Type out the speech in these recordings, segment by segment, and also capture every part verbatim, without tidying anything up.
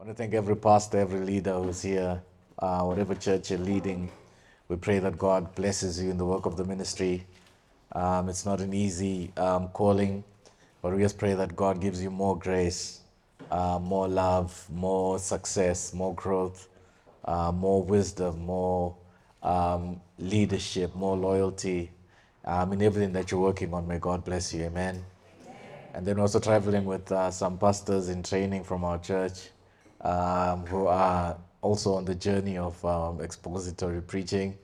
I want to thank every pastor, every leader who's here, uh, whatever church you're leading. We pray that God blesses you in the work of the ministry. Um, it's not an easy um, calling, but we just pray that God gives you more grace, uh, more love, more success, more growth, uh, more wisdom, more um, leadership, more loyalty. Um, in everything that you're working on, may God bless you. Amen. Amen. And then also traveling with uh, some pastors in training from our church um, who are also on the journey of um, expository preaching,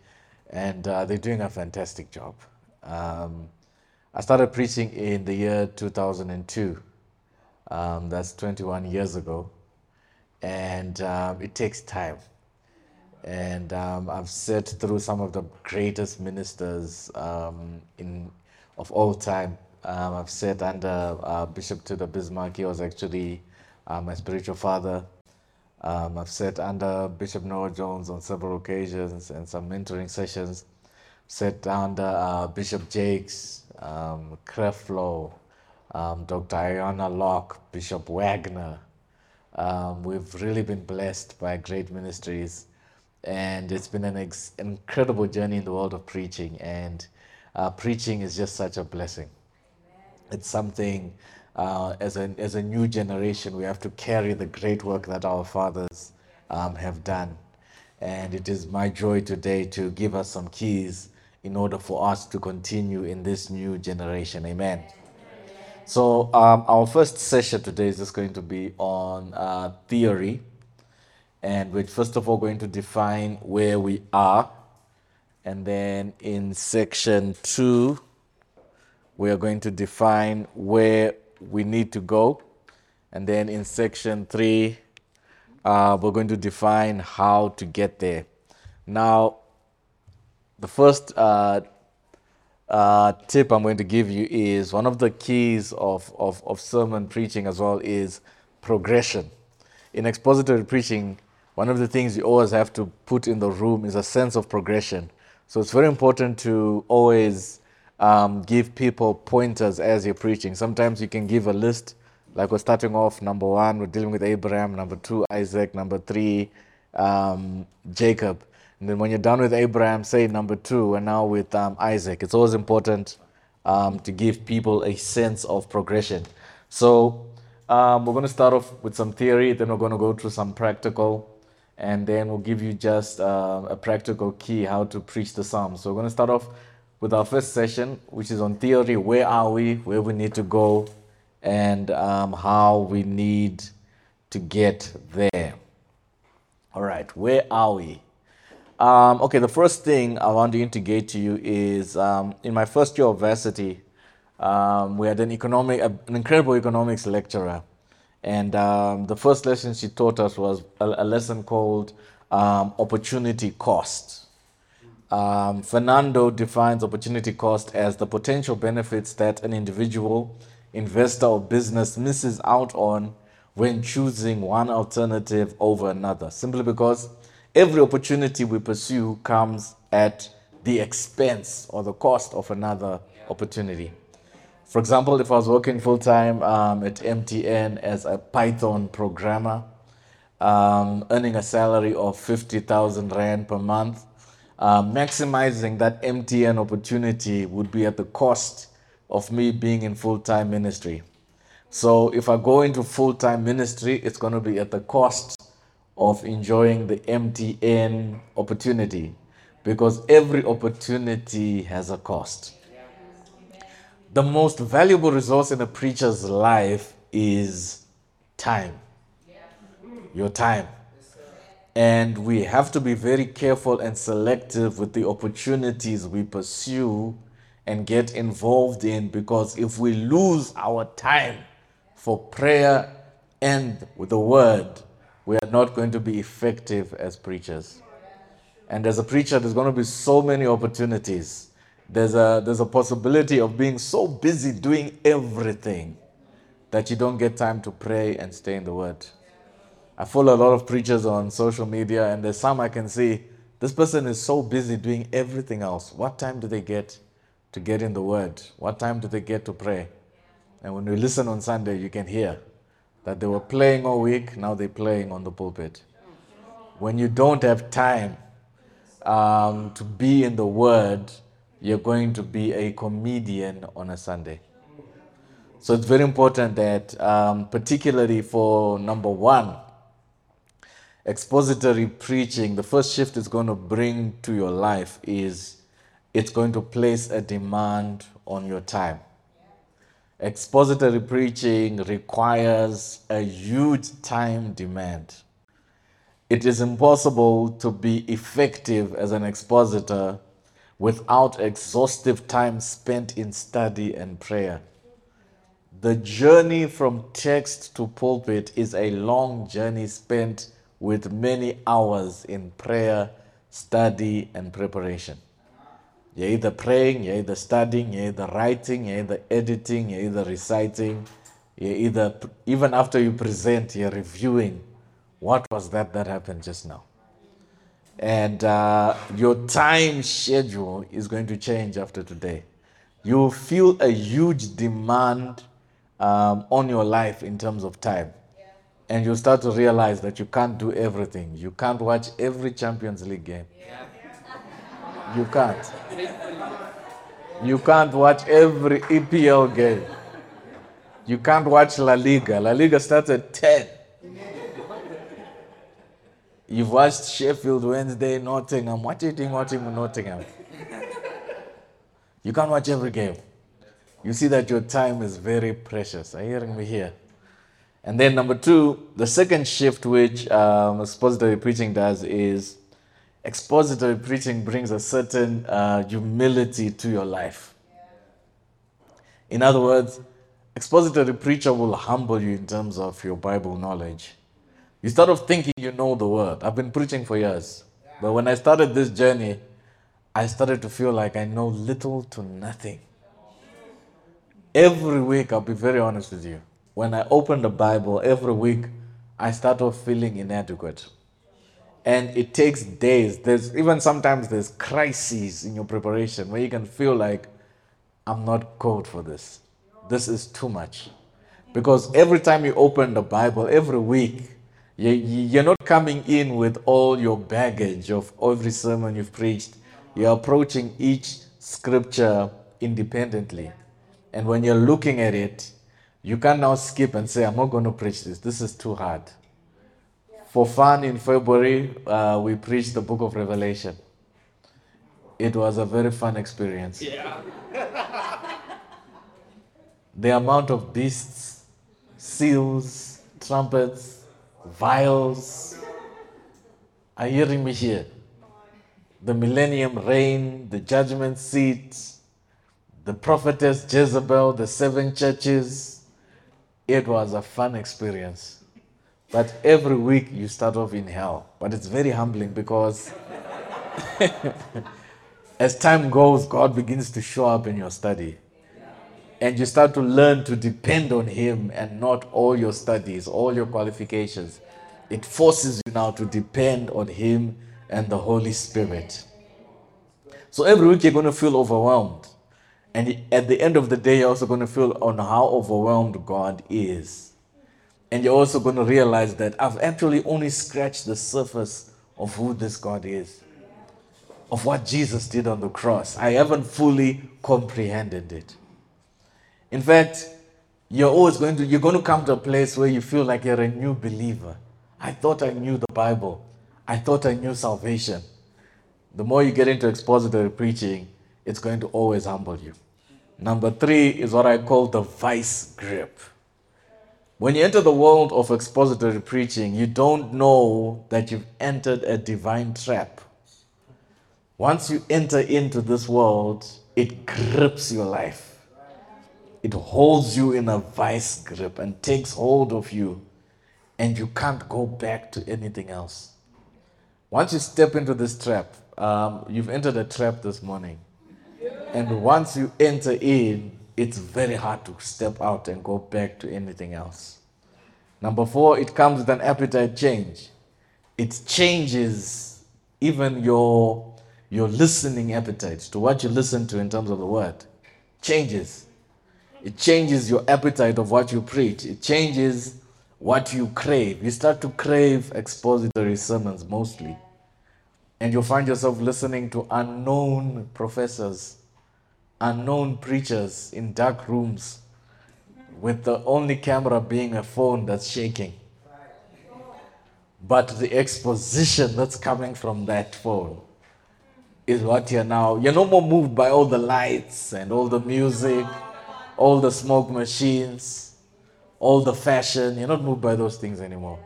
and uh, they're doing a fantastic job. Um, I started preaching in the year two thousand two. Um, that's twenty-one years ago, and uh, it takes time. And um, I've sat through some of the greatest ministers um, in of all time. Um, I've sat under uh, Bishop Tudor Bismarck. He was actually uh, my spiritual father. Um, I've sat under Bishop Noah Jones on several occasions and some mentoring sessions. Sat under uh, Bishop Jakes, um, Creflo, um, Doctor Ayanna Locke, Bishop Wagner. Um, we've really been blessed by great ministries. And it's been an ex- incredible journey in the world of preaching, and uh, preaching is just such a blessing. Amen. It's something uh, as a as a new generation we have to carry the great work that our fathers um, have done, and it is my joy today to give us some keys in order for us to continue in this new generation. Amen. Amen. So um, our first session today is just going to be on uh, theory. And we're first of all going to define where we are. And then in section two, we are going to define where we need to go. And then in section three, uh, we're going to define how to get there. Now, the first uh, uh, tip I'm going to give you is one of the keys of, of, of sermon preaching as well is progression. In expository preaching, one of the things you always have to put in the room is a sense of progression. So it's very important to always um, give people pointers as you're preaching. Sometimes you can give a list, like we're starting off, number one, we're dealing with Abraham, number two, Isaac, number three, um, Jacob. And then when you're done with Abraham, say number two, and now with um, Isaac. It's always important um, to give people a sense of progression. So um, we're going to start off with some theory, then we're going to go through some practical. And then we'll give you just uh, a practical key how to preach the Psalms. So we're going to start off with our first session, which is on theory. Where are we? Where we need to go? And um, how we need to get there. All right. Where are we? Um, okay. The first thing I want to indicate to you is um, in my first year of varsity, um, we had an economic, an incredible economics lecturer. And um, the first lesson she taught us was a, a lesson called um, opportunity cost. Um, Fernando defines opportunity cost as the potential benefits that an individual, investor or business misses out on when choosing one alternative over another, simply because every opportunity we pursue comes at the expense or the cost of another opportunity. For example, if I was working full-time um, at M T N as a Python programmer, um, earning a salary of fifty thousand rand per month, uh, maximizing that M T N opportunity would be at the cost of me being in full-time ministry. So if I go into full-time ministry, it's going to be at the cost of enjoying the M T N opportunity, because every opportunity has a cost. The most valuable resource in a preacher's life is time. Your time. And we have to be very careful and selective with the opportunities we pursue and get involved in, because if we lose our time for prayer and with the word, we are not going to be effective as preachers. And as a preacher, there's going to be so many opportunities. There's a there's a possibility of being so busy doing everything that you don't get time to pray and stay in the Word. I follow a lot of preachers on social media, and there's some I can see, this person is so busy doing everything else. What time do they get to get in the Word? What time do they get to pray? And when you listen on Sunday, you can hear that they were playing all week, now they're playing on the pulpit. When you don't have time um, to be in the Word, you're going to be a comedian on a Sunday. So it's very important that, um, particularly for number one, expository preaching, the first shift it's going to bring to your life is it's going to place a demand on your time. Expository preaching requires a huge time demand. It is impossible to be effective as an expositor without exhaustive time spent in study and prayer. The journey from text to pulpit is a long journey spent with many hours in prayer, study, and preparation. You're either praying, you're either studying, you're either writing, you're either editing, you're either reciting, you're either, even after you present, you're reviewing. What was that that happened just now? And uh, your time schedule is going to change after today. You feel a huge demand um, on your life in terms of time. Yeah. And you start to realize that you can't do everything. You can't watch every Champions League game. Yeah. You can't. You can't watch every E P L game. You can't watch La Liga. La Liga starts at ten. You've watched Sheffield Wednesday, Nottingham. What are you doing watching Nottingham? You can't watch every game. You see that your time is very precious. Are you hearing me here? And then number two, the second shift which um, expository preaching does is expository preaching brings a certain uh, humility to your life. In other words, expository preacher will humble you in terms of your Bible knowledge. You start off thinking you know the word. I've been preaching for years. But when I started this journey, I started to feel like I know little to nothing. Every week, I'll be very honest with you, when I open the Bible every week, I start off feeling inadequate. And it takes days. There's even sometimes there's crises in your preparation where you can feel like, I'm not called for this. This is too much. Because every time you open the Bible, every week, you're not coming in with all your baggage of every sermon you've preached. You're approaching each scripture independently. And when you're looking at it, you can now skip and say, I'm not going to preach this. This is too hard. For fun, in February, uh, we preached the book of Revelation. It was a very fun experience. Yeah. The amount of beasts, seals, trumpets, vials. Are you hearing me here? The millennium reign, the judgment seat, the prophetess Jezebel, the seven churches. It was a fun experience. But every week you start off in hell. But it's very humbling because as time goes, God begins to show up in your study. And you start to learn to depend on Him and not all your studies, all your qualifications. It forces you now to depend on Him and the Holy Spirit. So every week you're going to feel overwhelmed. And at the end of the day, you're also going to feel on how overwhelmed God is. And you're also going to realize that I've actually only scratched the surface of who this God is, of what Jesus did on the cross. I haven't fully comprehended it. In fact, you're always going to, you're going to come to a place where you feel like you're a new believer. I thought I knew the Bible. I thought I knew salvation. The more you get into expository preaching, it's going to always humble you. Number three is what I call the vice grip. When you enter the world of expository preaching, you don't know that you've entered a divine trap. Once you enter into this world, it grips your life. It holds you in a vice grip and takes hold of you, and you can't go back to anything else. Once you step into this trap, um, you've entered a trap this morning. And once you enter in, it's very hard to step out and go back to anything else. Number four, it comes with an appetite change. It changes even your your listening appetite to what you listen to in terms of the word. Changes. It changes your appetite of what you preach. It changes what you crave. You start to crave expository sermons mostly. And you'll find yourself listening to unknown professors, unknown preachers in dark rooms with the only camera being a phone that's shaking. But the exposition that's coming from that phone is what you're now, you're no more moved by all the lights and all the music, all the smoke machines, all the fashion. You're not moved by those things anymore.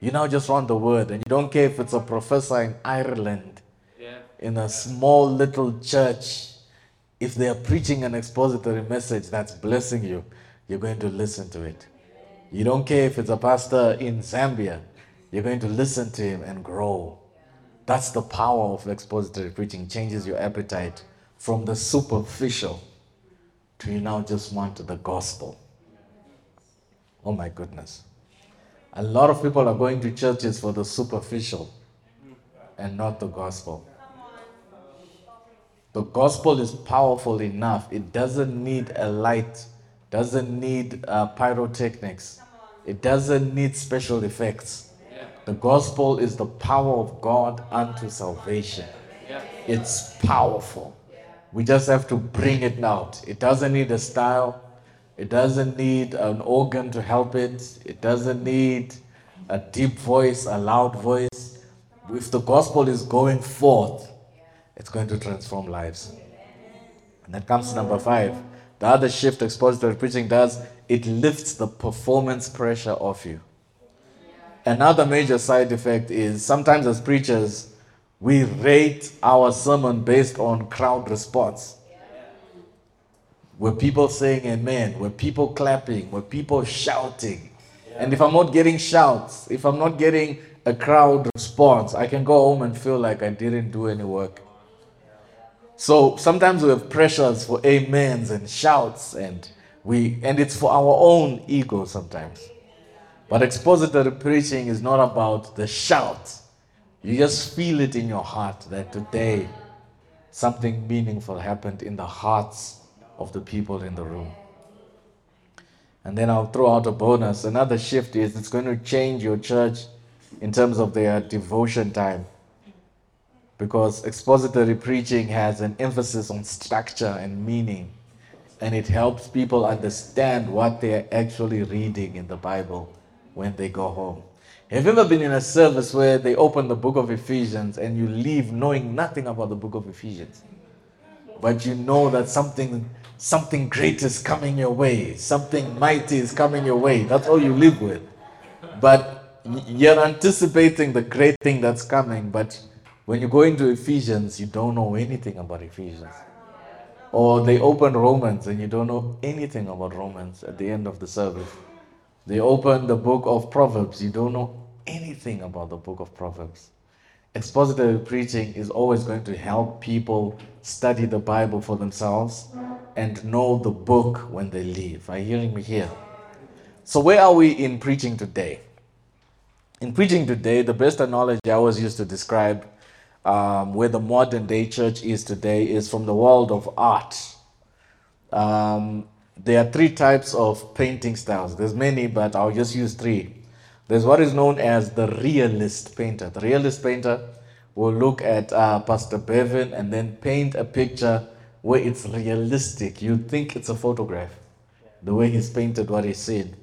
You now just want the word, and you don't care if it's a professor in Ireland, yeah. in a small little church. If they are preaching an expository message that's blessing you, you're going to listen to it. You don't care if it's a pastor in Zambia. You're going to listen to him and grow. That's the power of expository preaching. Changes your appetite from the superficial to you now just want the gospel. Oh my goodness. A lot of people are going to churches for the superficial and not the gospel. The gospel is powerful enough. It doesn't need a light, doesn't need uh, pyrotechnics. It doesn't need special effects. The gospel is the power of God unto salvation. Yeah. It's powerful. We just have to bring it out. It doesn't need a style. It doesn't need an organ to help it. It doesn't need a deep voice, a loud voice. If the gospel is going forth, it's going to transform lives. And that comes to number five. The other shift expository preaching does, it lifts the performance pressure off you. Another major side effect is sometimes as preachers, we rate our sermon based on crowd response. Were people saying amen? Were people clapping? Were people shouting? And if I'm not getting shouts, if I'm not getting a crowd response, I can go home and feel like I didn't do any work. So sometimes we have pressures for amens and shouts, and we and it's for our own ego sometimes. But expository preaching is not about the shout. You just feel it in your heart that today something meaningful happened in the hearts of the people in the room. And then I'll throw out a bonus. Another shift is it's going to change your church in terms of their devotion time. Because expository preaching has an emphasis on structure and meaning. And it helps people understand what they are actually reading in the Bible when they go home. Have you ever been in a service where they open the book of Ephesians and you leave knowing nothing about the book of Ephesians? But you know that something something great is coming your way. Something mighty is coming your way. That's all you live with. But you're anticipating the great thing that's coming. But when you go into Ephesians, you don't know anything about Ephesians. Or they open Romans and you don't know anything about Romans at the end of the service. They open the book of Proverbs. You don't know anything about the book of Proverbs. Expository preaching is always going to help people study the Bible for themselves and know the book when they leave. Are you hearing me here? So where are we in preaching today? In preaching today, the best analogy I always used to describe um, where the modern day church is today is from the world of art. Um... There are three types of painting styles. There's many, but I'll just use three. There's what is known as the realist painter. The realist painter will look at uh, Pastor Bevan and then paint a picture where it's realistic. You think it's a photograph, the way he's painted what he's seen.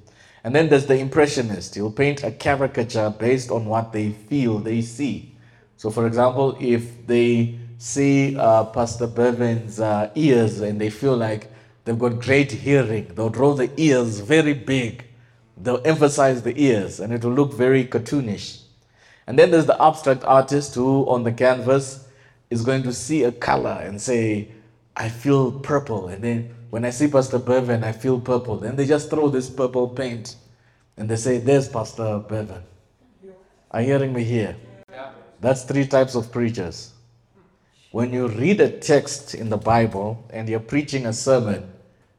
And then there's the impressionist. He'll paint a caricature based on what they feel they see. So, for example, if they see uh, Pastor Bevan's uh, ears and they feel like they've got great hearing, they'll draw the ears very big. They'll emphasize the ears and it will look very cartoonish. And then there's the abstract artist who on the canvas is going to see a color and say, I feel purple. And then when I see Pastor Bevan, I feel purple. Then they just throw this purple paint and they say, there's Pastor Bevan. Are you hearing me here? Yeah. That's three types of preachers. When you read a text in the Bible and you're preaching a sermon,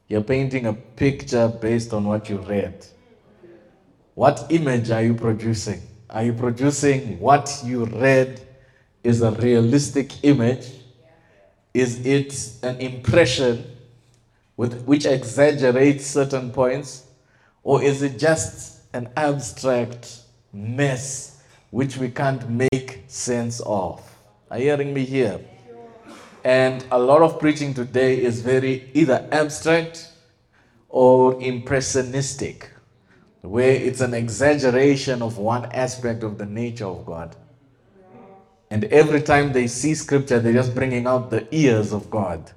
you're painting a picture based on what you read. What image are you producing? Are you producing what you read is a realistic image? Is it an impression with which exaggerates certain points? Or is it just an abstract mess which we can't make sense of. Are you hearing me here? And a lot of preaching today is very either abstract or impressionistic, where it's an exaggeration of one aspect of the nature of God. And every time they see scripture, they're just bringing out the ears of God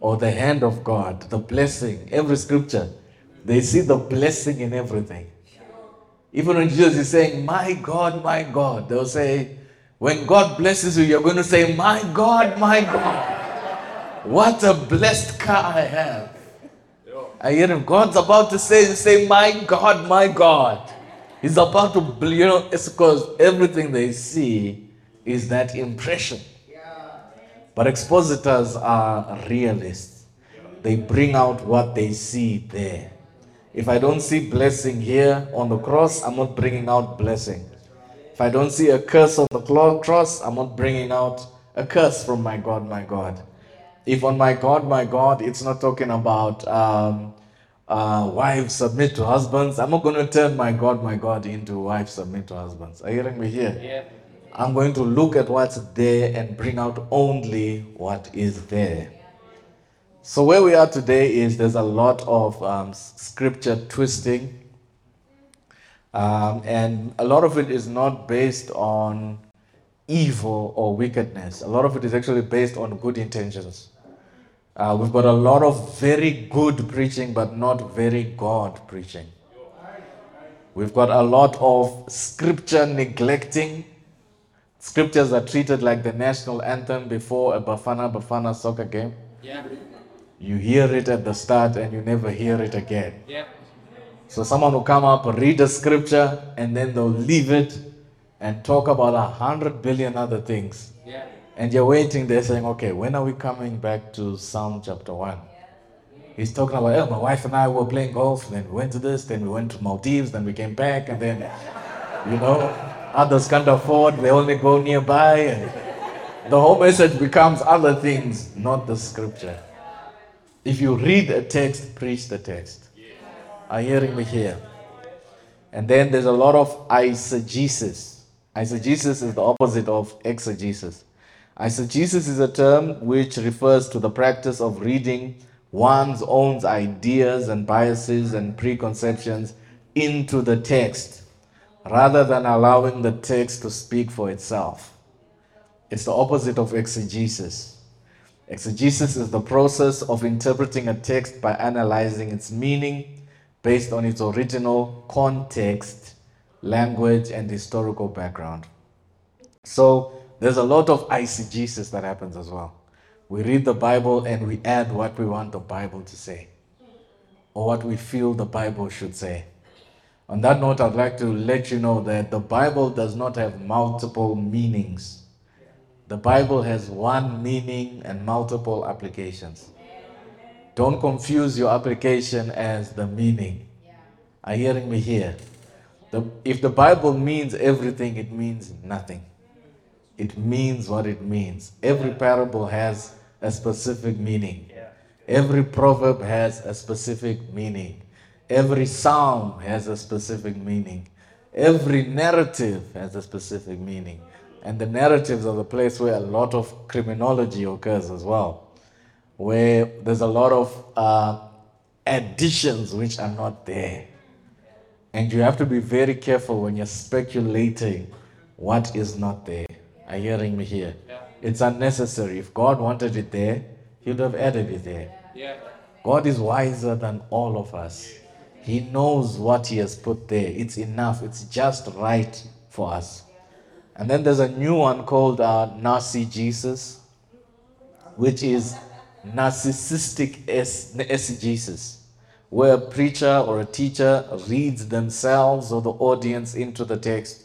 or the hand of God, the blessing. Every scripture, they see the blessing in everything. Even when Jesus is saying, "My God, my God," they'll say, when God blesses you, you're going to say, "My God, my God, what a blessed car I have." I hear him. God's about to say, say, "My God, my God." He's about to, you know, it's because everything they see is that impression. But expositors are realists. They bring out what they see there. If I don't see blessing here on the cross, I'm not bringing out blessing. If I don't see a curse on the cross, I'm not bringing out a curse from my God, my God. If on "my God, my God," it's not talking about um, uh, wives submit to husbands, I'm not going to turn "my God, my God" into "wives submit to husbands." Are you hearing me here? Yeah. I'm going to look at what's there and bring out only what is there. So where we are today is there's a lot of um, scripture twisting. Um, and a lot of it is not based on evil or wickedness. A lot of it is actually based on good intentions. Uh, we've got a lot of very good preaching, but not very God preaching. We've got a lot of scripture neglecting. Scriptures are treated like the national anthem before a Bafana Bafana soccer game. Yeah. You hear it at the start and you never hear it again. Yeah. So someone will come up, read a scripture, and then they'll leave it and talk about a hundred billion other things. Yeah. And you're waiting there saying, "Okay, when are we coming back to Psalm chapter one?" He's talking about, "Oh, my wife and I were playing golf, then we went to this, then we went to Maldives, then we came back, and then, you know, others can't afford, they only go nearby." And the whole message becomes other things, not the scripture. If you read a text, preach the text. Are you hearing me here? And then there's a lot of eisegesis. Eisegesis is the opposite of exegesis. Eisegesis is a term which refers to the practice of reading one's own ideas and biases and preconceptions into the text, rather than allowing the text to speak for itself. It's the opposite of exegesis. Exegesis is the process of interpreting a text by analyzing its meaning based on its original context, language, and historical background. So there's a lot of eisegesis that happens as well. We read the Bible and we add what we want the Bible to say, or what we feel the Bible should say. On that note, I'd like to let you know that the Bible does not have multiple meanings. The Bible has one meaning and multiple applications. Don't confuse your application as the meaning. Are you hearing me here? The, if the Bible means everything, it means nothing. It means what it means. Every parable has a specific meaning. Every proverb has a specific meaning. Every psalm has a specific meaning. Every narrative has a specific meaning. And the narratives are the place where a lot of criminology occurs as well, where there's a lot of uh, additions which are not there. And you have to be very careful when you're speculating what is not there. Are you hearing me here? Yeah. It's unnecessary. If God wanted it there, he would have added it there. Yeah. God is wiser than all of us. He knows what he has put there. It's enough. It's just right for us. And then there's a new one called uh, narcissus, which is narcissistic exegesis, where a preacher or a teacher reads themselves or the audience into the text,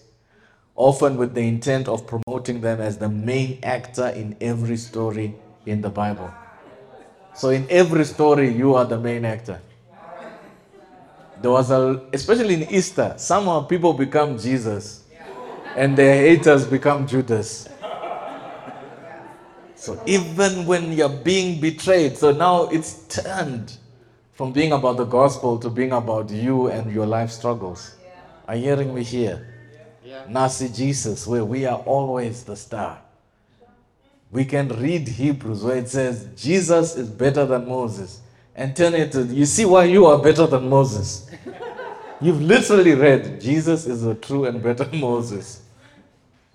often with the intent of promoting them as the main actor in every story in the Bible. So in every story, you are the main actor. There was a, especially in Easter, somehow people become Jesus and their haters become Judas. So even when you're being betrayed, so now it's turned from being about the gospel to being about you and your life struggles. Yeah. Are you hearing me here? Yeah. Nazi Jesus, where we are always the star. We can read Hebrews where it says, Jesus is better than Moses. And turn it to, you see why you are better than Moses. You've literally read, Jesus is a true and better Moses.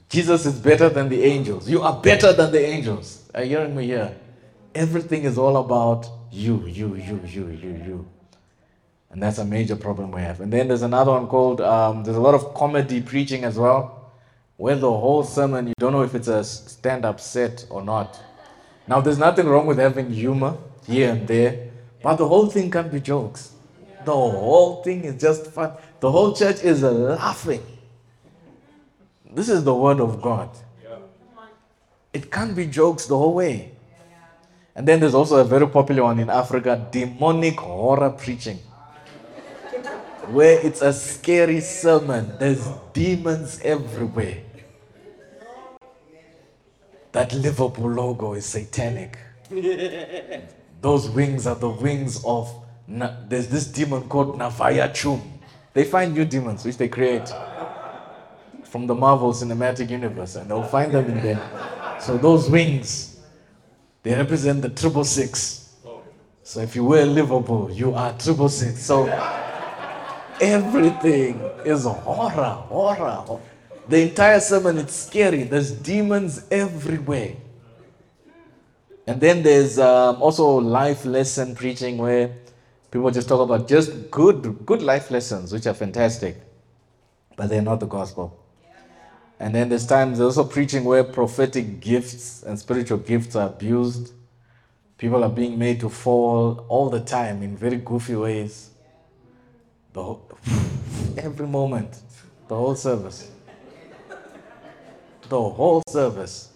Jesus is better than the angels. You are better than the angels. Are you hearing me here? Everything is all about you, you, you, you, you, you. And that's a major problem we have. And then there's another one called, um, there's a lot of comedy preaching as well, where the whole sermon, you don't know if it's a stand-up set or not. Now, there's nothing wrong with having humor here and there, but the whole thing can't be jokes. The whole thing is just fun. The whole church is laughing. This is the word of God. It can't be jokes the whole way. And then there's also a very popular one in Africa, demonic horror preaching, where it's a scary sermon. There's demons everywhere. That Liverpool logo is satanic. Those wings are the wings of, na- there's this demon called Navaya Chum. They find new demons, which they create from the Marvel Cinematic Universe, and they'll find them in there. So those wings, they represent the triple six. So if you wear Liverpool, you are triple six. So everything is horror, horror, horror. The entire sermon, it's scary. There's demons everywhere. And then there's um, also life lesson preaching where people just talk about just good, good life lessons, which are fantastic, but they're not the gospel. And then there's times there's also preaching where prophetic gifts and spiritual gifts are abused. People are being made to fall all the time in very goofy ways. The whole, every moment, the whole service. The whole service.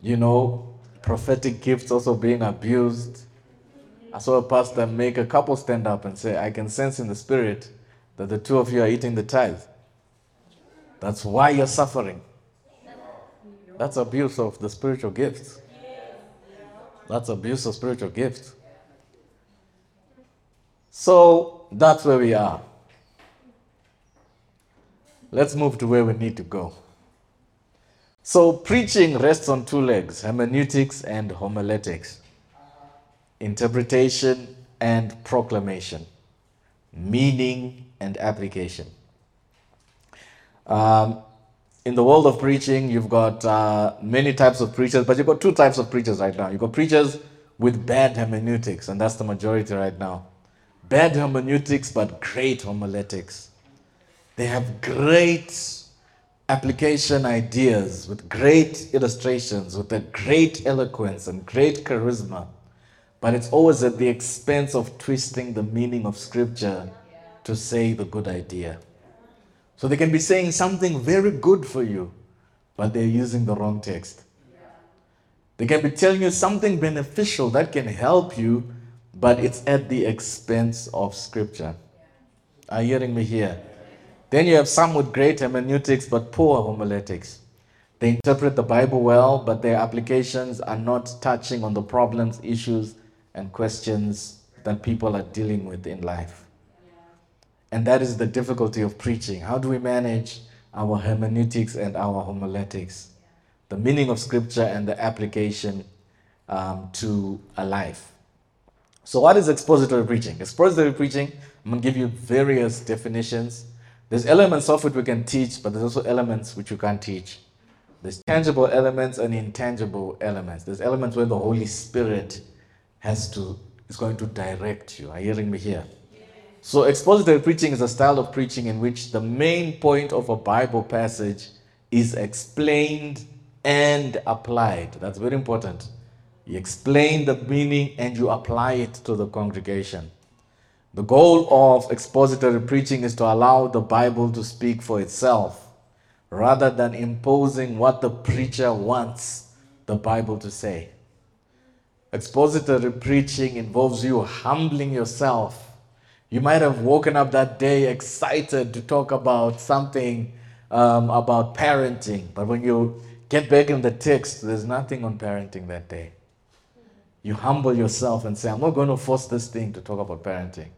You know, prophetic gifts also being abused. I saw a pastor make a couple stand up and say, I can sense in the spirit that the two of you are eating the tithe. That's why you're suffering. That's abuse of the spiritual gifts. That's abuse of spiritual gifts. So that's where we are. Let's move to where we need to go. So preaching rests on two legs, hermeneutics and homiletics. Interpretation and proclamation. Meaning and application. Um, in the world of preaching, you've got uh, many types of preachers, but you've got two types of preachers right now. You've got preachers with bad hermeneutics, and that's the majority right now. Bad hermeneutics, but great homiletics. They have great application ideas, with great illustrations, with a great eloquence and great charisma, but it's always at the expense of twisting the meaning of Scripture to say the good idea. So they can be saying something very good for you, but they're using the wrong text. They can be telling you something beneficial that can help you, but it's at the expense of Scripture. Are you hearing me here? Then you have some with great hermeneutics, but poor homiletics. They interpret the Bible well, but their applications are not touching on the problems, issues, and questions that people are dealing with in life. And that is the difficulty of preaching. How do we manage our hermeneutics and our homiletics? The meaning of Scripture and the application um, to a life. So what is expository preaching? Expository preaching, I'm going to give you various definitions. There's elements of it we can teach, but there's also elements which you can't teach. There's tangible elements and intangible elements. There's elements where the Holy Spirit has to, is going to direct you. Are you hearing me here? So expository preaching is a style of preaching in which the main point of a Bible passage is explained and applied. That's very important. You explain the meaning and you apply it to the congregation. The goal of expository preaching is to allow the Bible to speak for itself, rather than imposing what the preacher wants the Bible to say. Expository preaching involves you humbling yourself. You might have woken up that day excited to talk about something um, about parenting. But when you get back in the text, there's nothing on parenting that day. You humble yourself and say, I'm not going to force this thing to talk about parenting.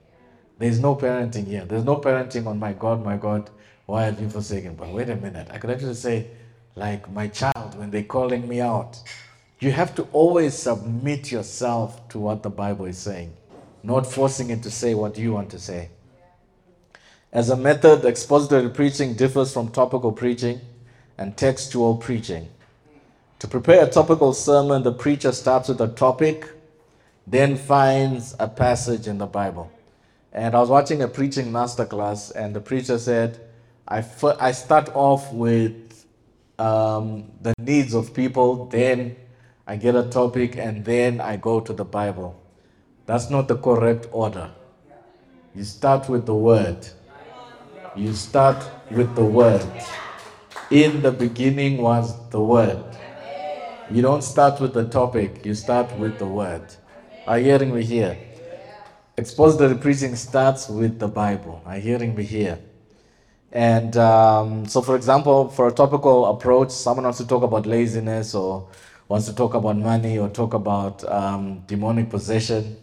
There's no parenting here. There's no parenting on my God, my God, why have you forsaken? But wait a minute. I could actually say, like my child, when they're calling me out, you have to always submit yourself to what the Bible is saying, not forcing it to say what you want to say. As a method, expository preaching differs from topical preaching and textual preaching. To prepare a topical sermon, the preacher starts with a topic, then finds a passage in the Bible. And I was watching a preaching masterclass, and the preacher said, I, f- I start off with um, the needs of people, then I get a topic, and then I go to the Bible. That's not the correct order. You start with the Word. You start with the Word. In the beginning was the Word. You don't start with the topic. You start with the Word. Are you hearing me here? Expository preaching starts with the Bible. Are you hearing me here? And um, so, for example, for a topical approach, someone wants to talk about laziness or wants to talk about money or talk about um, demonic possession.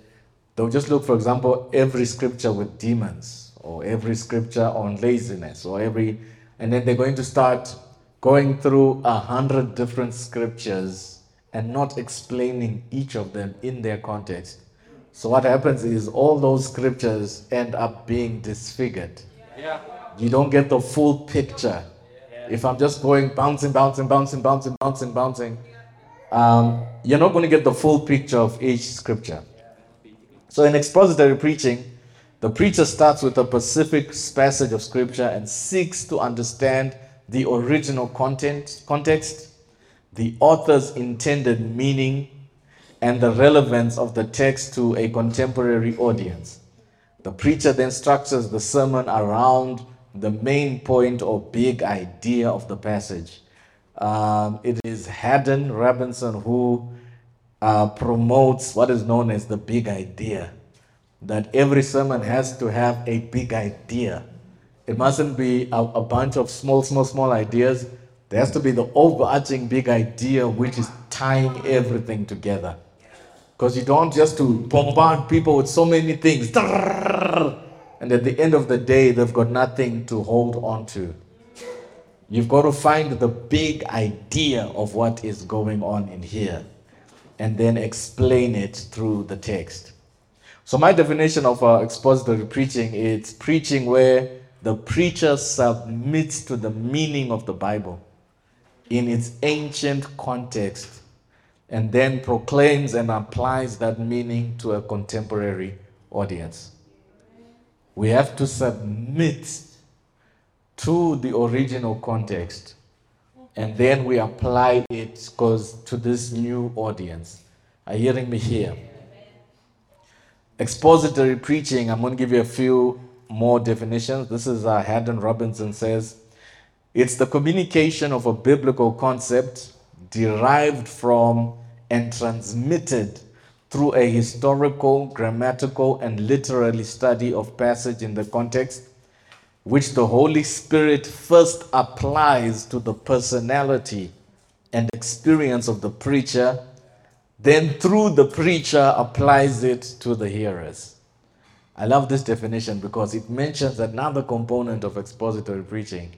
They'll just look, for example, every scripture with demons or every scripture on laziness or every... And then they're going to start going through a hundred different scriptures and not explaining each of them in their context. So what happens is all those scriptures end up being disfigured. Yeah. You don't get the full picture. Yeah. If I'm just going bouncing, bouncing, bouncing, bouncing, bouncing, bouncing, um, you're not going to get the full picture of each scripture. So in expository preaching, the preacher starts with a specific passage of scripture and seeks to understand the original content, context, the author's intended meaning, and the relevance of the text to a contemporary audience. The preacher then structures the sermon around the main point or big idea of the passage. Um, it is Haddon Robinson who uh, promotes what is known as the big idea, that every sermon has to have a big idea. It mustn't be a, a bunch of small, small, small ideas. There has to be the overarching big idea which is tying everything together. Because you don't just to bombard people with so many things. And at the end of the day, they've got nothing to hold on to. You've got to find the big idea of what is going on in here and then explain it through the text. So my definition of uh, expository preaching is preaching where the preacher submits to the meaning of the Bible in its ancient context and then proclaims and applies that meaning to a contemporary audience. We have to submit to the original context, and then we apply it cause to this new audience. Are you hearing me here? Expository preaching, I'm going to give you a few more definitions. This is uh, Haddon Robinson says, it's the communication of a biblical concept derived from and transmitted through a historical, grammatical, and literary study of passage in the context, which the Holy Spirit first applies to the personality and experience of the preacher, then through the preacher applies it to the hearers. I love this definition because it mentions another component of expository preaching.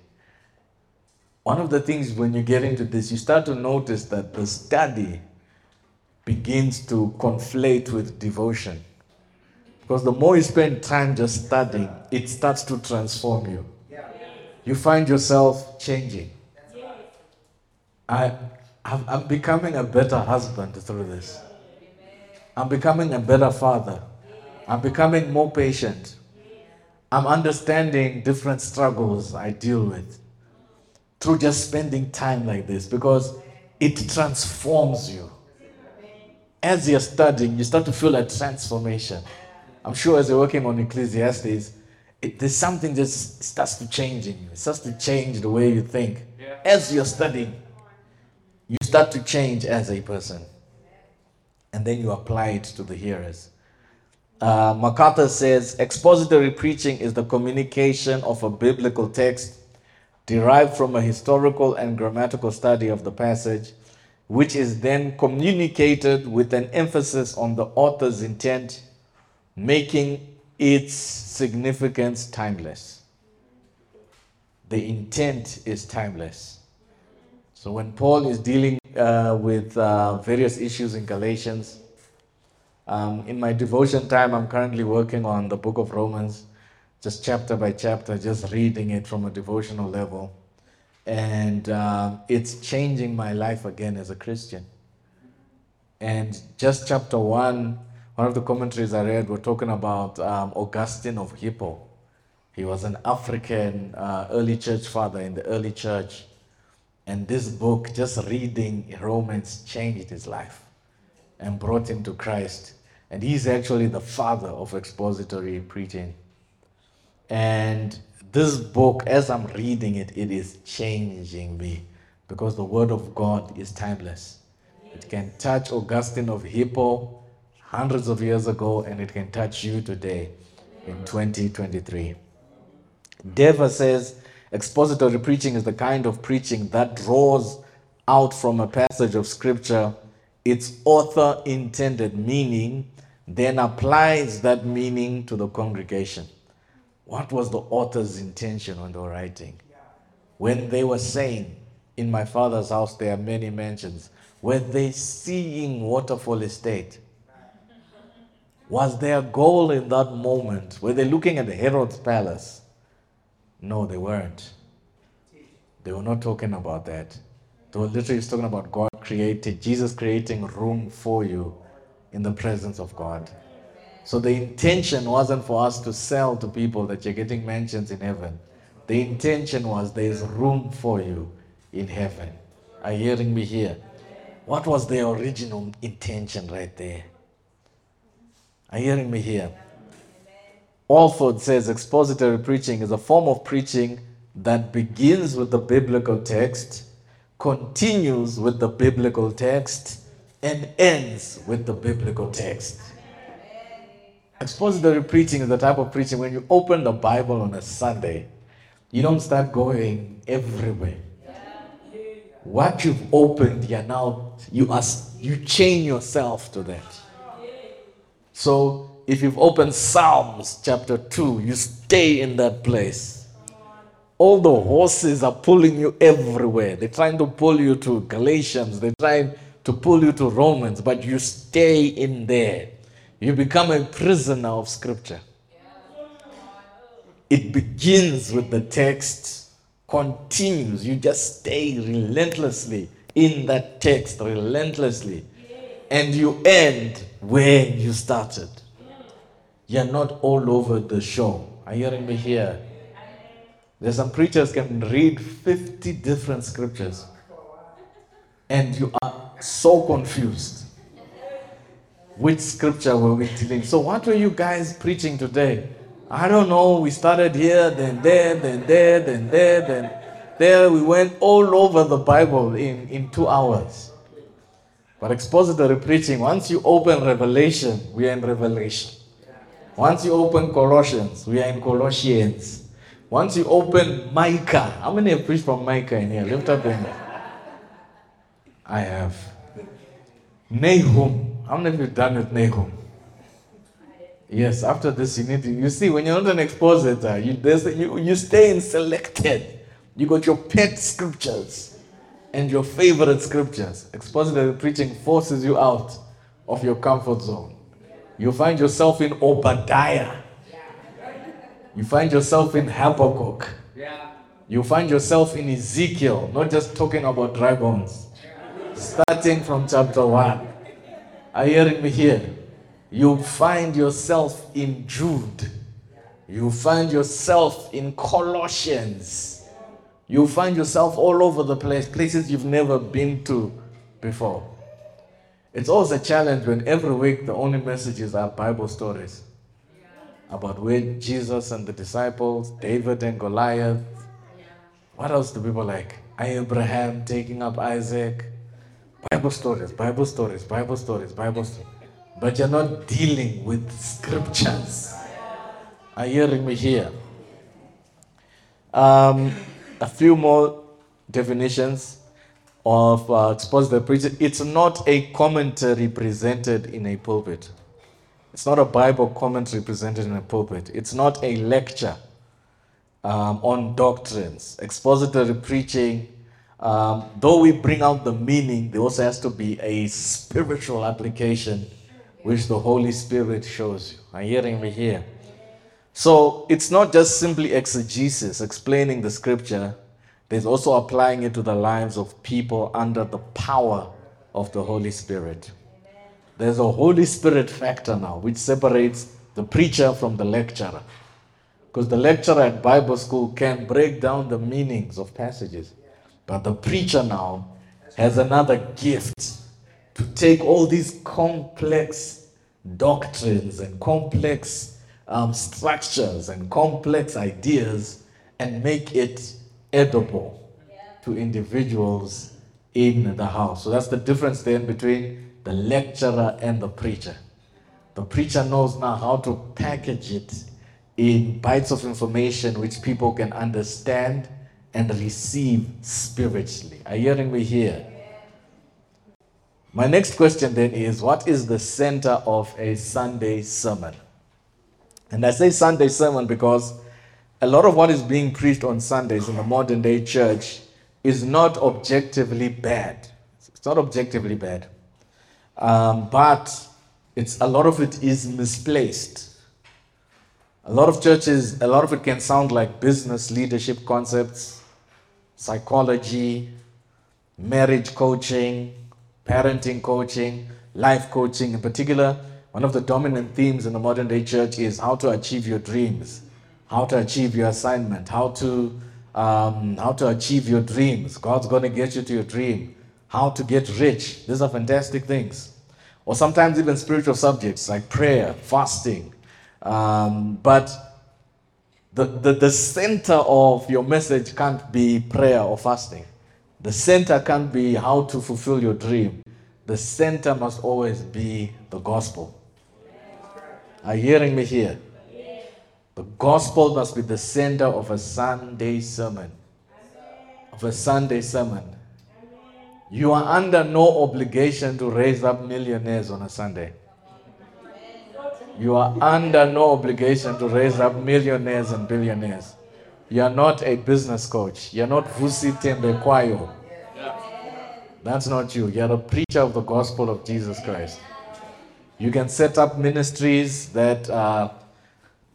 One of the things when you get into this, you start to notice that the study begins to conflate with devotion. Because the more you spend time just studying, it starts to transform you. You find yourself changing. I, I'm becoming a better husband through this. I'm becoming a better father. I'm becoming more patient. I'm understanding different struggles I deal with. Through just spending time like this, because it transforms you. As you're studying, you start to feel a transformation. I'm sure as you're working on Ecclesiastes, it, there's something that starts to change in you. It starts to change the way you think. Yeah. As you're studying, you start to change as a person. And then you apply it to the hearers. Uh, MacArthur says, expository preaching is the communication of a biblical text derived from a historical and grammatical study of the passage, which is then communicated with an emphasis on the author's intent, making its significance timeless. The intent is timeless. So when Paul is dealing uh, with uh, various issues in Galatians, um, in my devotion time, I'm currently working on the book of Romans, just chapter by chapter, just reading it from a devotional level. And uh, it's changing my life again as a Christian. And just chapter one, one of the commentaries I read were talking about um, Augustine of Hippo. He was an African uh, early church father in the early church. And this book, just reading Romans, changed his life and brought him to Christ. And he's actually the father of expository preaching. And this book, as I'm reading it, it is changing me because the word of God is timeless. It can touch Augustine of Hippo hundreds of years ago, and it can touch you today in twenty twenty-three. Deva says, expository preaching is the kind of preaching that draws out from a passage of scripture its author intended meaning, then applies that meaning to the congregation. What was the author's intention when they were writing? When they were saying, in my father's house there are many mansions, were they seeing Waterfall Estate? Was their goal in that moment? Were they looking at the Herod's palace? No, they weren't. They were not talking about that. They were literally talking about God created, Jesus creating room for you in the presence of God. So the intention wasn't for us to sell to people that you're getting mansions in heaven. The intention was there is room for you in heaven. Are you hearing me here? What was their original intention right there? Are you hearing me here? Alford says expository preaching is a form of preaching that begins with the biblical text, continues with the biblical text, and ends with the biblical text. Expository preaching is the type of preaching when you open the Bible on a Sunday, you don't start going everywhere. What you've opened, you're now, you are, you chain yourself to that. So if you've opened Psalms chapter two, you stay in that place. All the horses are pulling you everywhere. They're trying to pull you to Galatians. They're trying to pull you to Romans, but you stay in there. You become a prisoner of Scripture. It begins with the text, continues. You just stay relentlessly in that text, relentlessly. And you end where you started. You're not all over the show. Are you hearing me here? There's some preachers can read fifty different scriptures. And you are so confused. Which scripture were we dealing? So what were you guys preaching today? I don't know. We started here, then there, then there, then there, then there. We went all over the Bible in, in two hours. But expository preaching, once you open Revelation, we are in Revelation. Once you open Colossians, we are in Colossians. Once you open Micah, how many have preached from Micah in here? Lift up your hand. I have. Nahum, how many of you done with Nahum? Yes, after this you need to, you see, when you're not an expositor, you, you, you stay in selected. You got your pet scriptures and your favorite scriptures. Expository preaching forces you out of your comfort zone. You find yourself in Obadiah. You find yourself in Habakkuk. You find yourself in Ezekiel, not just talking about dry bones. Starting from chapter one. Are you hearing me here? You find yourself in Jude. You find yourself in Colossians. You find yourself all over the place, places you've never been to before. It's always a challenge when every week the only messages are Bible stories about where Jesus and the disciples, David and Goliath. What else do people like? Abraham taking up Isaac. Bible stories, Bible stories, Bible stories, Bible stories. But you're not dealing with scriptures. Are you hearing me here? Um... A few more definitions of uh, expository preaching. It's not a commentary presented in a pulpit. It's not a Bible commentary presented in a pulpit. It's not a lecture um, on doctrines, expository preaching. Um, though we bring out the meaning, there also has to be a spiritual application which the Holy Spirit shows you. Are you hearing me here? So it's not just simply exegesis, explaining the scripture. There's also applying it to the lives of people under the power of the Holy Spirit. There's a Holy Spirit factor now which separates the preacher from the lecturer. Because the lecturer at Bible school can break down the meanings of passages. But the preacher now has another gift to take all these complex doctrines and complex um, structures and complex ideas and make it edible to individuals in the house. So that's the difference then between the lecturer and the preacher. The preacher knows now how to package it in bites of information which people can understand and receive spiritually. Are you hearing me here? My next question then is, what is the center of a Sunday sermon? And I say Sunday sermon because a lot of what is being preached on Sundays in the modern day church is not objectively bad. It's not objectively bad. Um, but it's a lot of it is misplaced. A lot of churches, a lot of it can sound like business leadership concepts, psychology, marriage coaching, parenting coaching, life coaching in particular. One of the dominant themes in the modern day church is how to achieve your dreams, how to achieve your assignment, how to um, how to achieve your dreams. God's going to get you to your dream. How to get rich. These are fantastic things. Or sometimes even spiritual subjects like prayer, fasting. Um, but the, the, the center of your message can't be prayer or fasting. The center can't be how to fulfill your dream. The center must always be the gospel. Are you hearing me here? The gospel must be the center of a Sunday sermon. Of a Sunday sermon. You are under no obligation to raise up millionaires on a Sunday. You are under no obligation to raise up millionaires and billionaires. You are not a business coach. You are not Vusi Tembe Kwayo. That's not you. You are a preacher of the gospel of Jesus Christ. You can set up ministries that uh,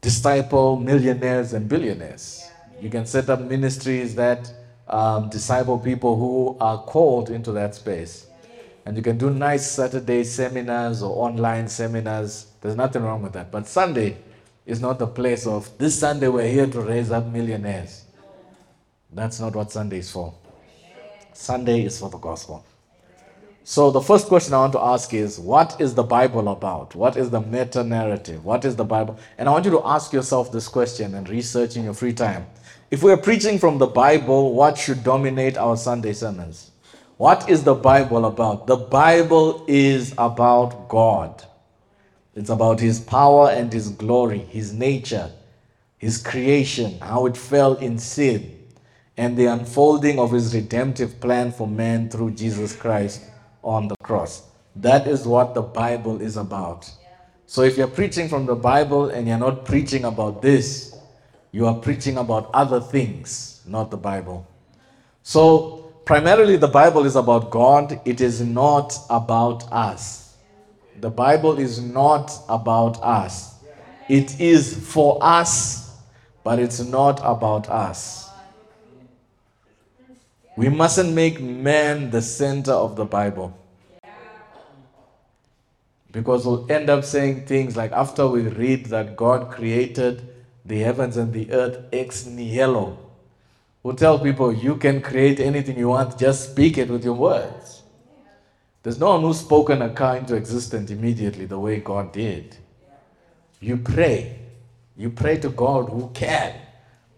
disciple millionaires and billionaires. You can set up ministries that Um, disciple people who are called into that space. And you can do nice Saturday seminars or online seminars. There's nothing wrong with that. But Sunday is not the place of, this Sunday we're here to raise up millionaires. That's not what Sunday is for. Sunday is for the gospel. So the first question I want to ask is, what is the Bible about? What is the meta-narrative? What is the Bible? And I want you to ask yourself this question and research in your free time. If we are preaching from the Bible, what should dominate our Sunday sermons? What is the Bible about? The Bible is about God. It's about His power and His glory, His nature, His creation, how it fell in sin, and the unfolding of His redemptive plan for man through Jesus Christ on the cross. That is what the Bible is about. So if you're preaching from the Bible and you're not preaching about this, you are preaching about other things, not the Bible. So, primarily the Bible is about God. It is not about us. The Bible is not about us. It is for us, but it's not about us. We mustn't make man the center of the Bible. Because we'll end up saying things like, after we read that God created the heavens and the earth ex nihilo, who tell people you can create anything you want, just speak it with your words. There's no one who's spoken a car into existence immediately the way God did. You pray. You pray to God who can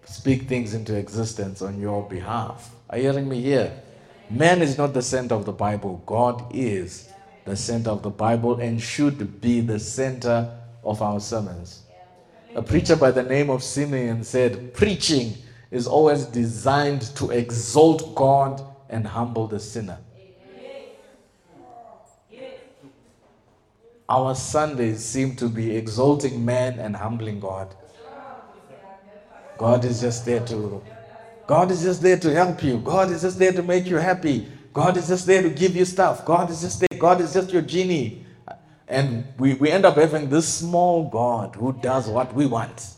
speak things into existence on your behalf. Are you hearing me here? Man is not the center of the Bible. God is the center of the Bible and should be the center of our sermons. A preacher by the name of Simeon said, preaching is always designed to exalt God and humble the sinner. our Sundays seem to be exalting man and humbling God. God is just there to, God is just there to help you. God is just there to make you happy. God is just there to give you stuff. God is just there. God is just your genie. And we, we end up having this small God who does what we want,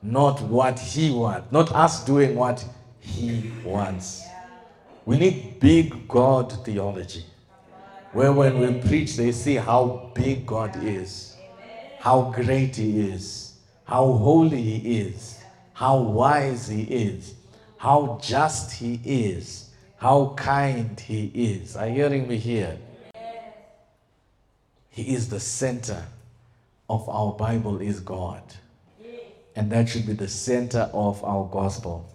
not what he wants, not us doing what he wants. We need big God theology, where when we preach, they see how big God is, how great he is, how holy he is, how wise he is, how just he is, how kind he is. Are you hearing me here? He is the center of our Bible is God. And that should be the center of our gospel.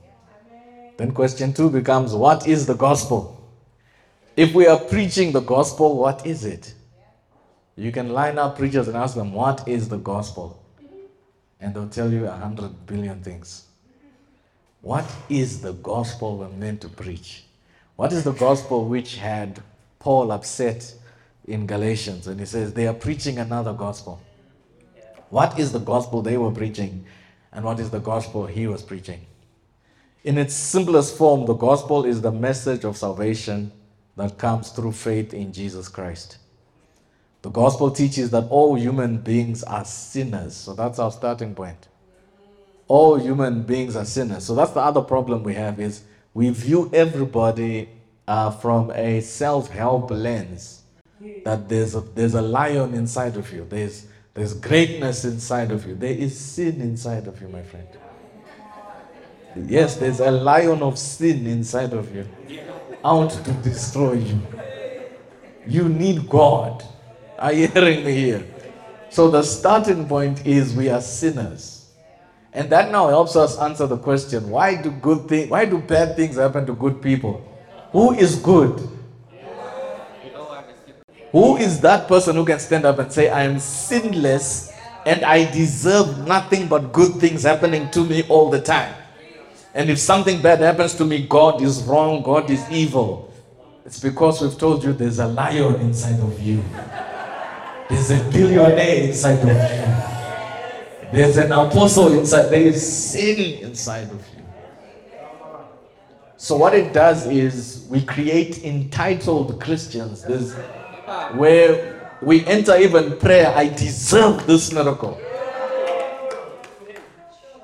Then question two becomes, what is the gospel? If we are preaching the gospel, what is it? You can line up preachers and ask them, what is the gospel? And they'll tell you a hundred billion things. What is the gospel we're meant to preach? What is the gospel which had Paul upset in Galatians? And he says, they are preaching another gospel. What is the gospel they were preaching? And what is the gospel he was preaching? In its simplest form, the gospel is the message of salvation that comes through faith in Jesus Christ. The gospel teaches that all human beings are sinners. So that's our starting point. All human beings are sinners. So that's the other problem we have, is we view everybody uh, from a self-help lens. That there's a, there's a lion inside of you. There's, there's greatness inside of you. There is sin inside of you, my friend. Yes, there's a lion of sin inside of you, out to destroy you. You need God. Are you hearing me here? So the starting point is we are sinners. And that now helps us answer the question, why do good things, why do bad things happen to good people? Who is good? Who is that person who can stand up and say, I am sinless and I deserve nothing but good things happening to me all the time? And if something bad happens to me, God is wrong, God is evil. It's because we've told you there's a lion inside of you. There's a billionaire inside of you. There's an apostle inside. There is sin inside of you. So what it does is we create entitled Christians. There's where we enter even prayer, I deserve this miracle.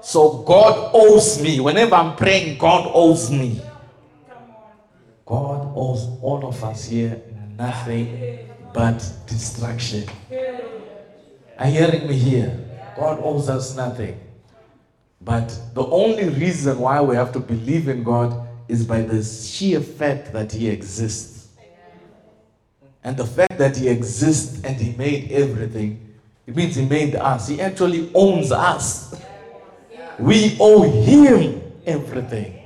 So God owes me. Whenever I'm praying, God owes me. God owes all of us here nothing but destruction. Are you hearing me here? God owes us nothing. But the only reason why we have to believe in God is by the sheer fact that he exists. And the fact that he exists and he made everything, it means he made us. He actually owns us. We owe him everything.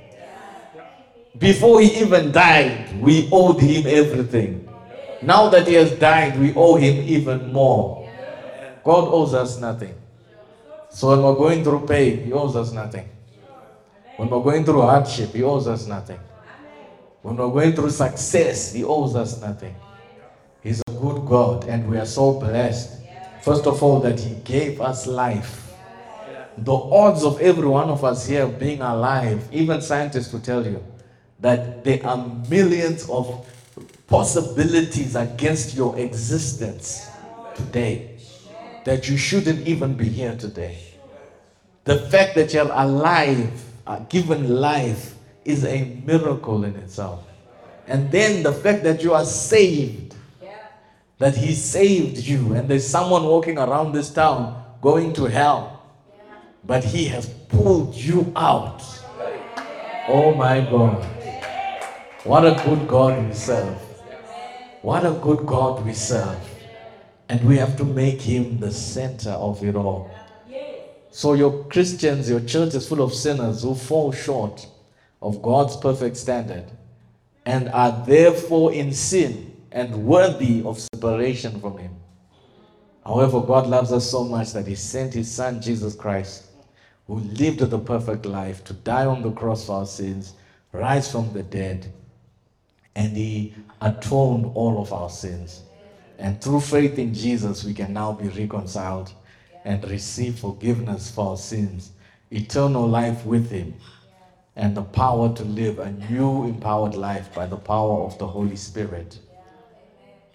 Before he even died, we owed him everything. Now that he has died, we owe him even more. God owes us nothing. So when we're going through pain, he owes us nothing. When we're going through hardship, he owes us nothing. When we're going through success, he owes us nothing. He's a good God, and we are so blessed. First of all, that he gave us life. The odds of every one of us here being alive, even scientists will tell you that there are millions of possibilities against your existence today, that you shouldn't even be here today. The fact that you're alive, uh, given life, is a miracle in itself. And then the fact that you are saved, that he saved you, and there's someone walking around this town going to hell, but he has pulled you out. Oh my God. What a good God we serve. What a good God we serve. And we have to make him the center of it all. So your Christians, your church is full of sinners who fall short of God's perfect standard and are therefore in sin and worthy of separation from him. However, God loves us so much that he sent his son, Jesus Christ, who lived the perfect life, to die on the cross for our sins, rise from the dead, and he atoned all of our sins. And through faith in Jesus, we can now be reconciled and receive forgiveness for our sins, eternal life with Him, and the power to live a new empowered life by the power of the Holy Spirit.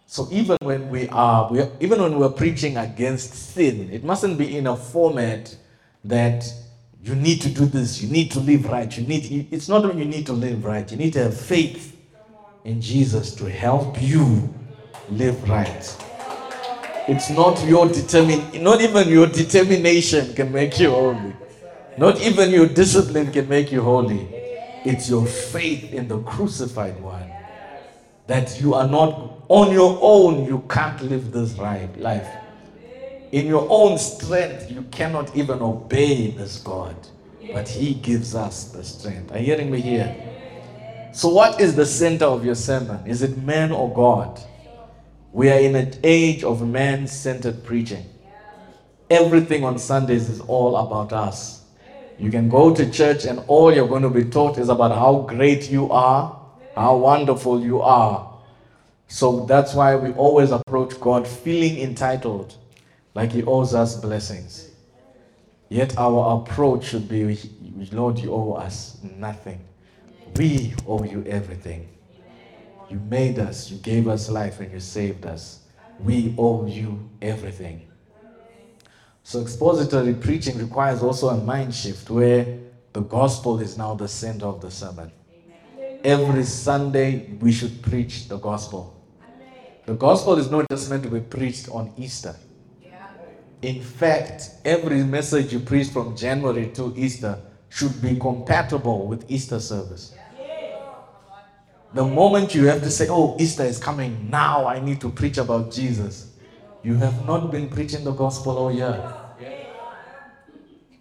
So even when we are, we are even when we're preaching against sin, it mustn't be in a format that you need to do this, you need to live right, you need, it's not that you need to live right, you need to have faith in Jesus to help you live right. It's not your determin, not even your determination can make you holy. Not even your discipline can make you holy. It's your faith in the crucified one. That you are not on your own, you can't live this right life. In your own strength, you cannot even obey this God. But He gives us the strength. Are you hearing me here? So what is the center of your sermon? Is it man or God? We are in an age of man-centered preaching. Everything on Sundays is all about us. You can go to church and all you're going to be taught is about how great you are, how wonderful you are. So that's why we always approach God feeling entitled, like He owes us blessings. Yet our approach should be, Lord, You owe us nothing. We owe You everything. You made us, You gave us life, and You saved us. We owe You everything. So expository preaching requires also a mind shift where the gospel is now the center of the sermon. Every Sunday, we should preach the gospel. The gospel is not just meant to be preached on Easter. In fact, every message you preach from January to Easter should be compatible with Easter service. The moment you have to say, oh, Easter is coming, now I need to preach about Jesus. You have not been preaching the gospel all year.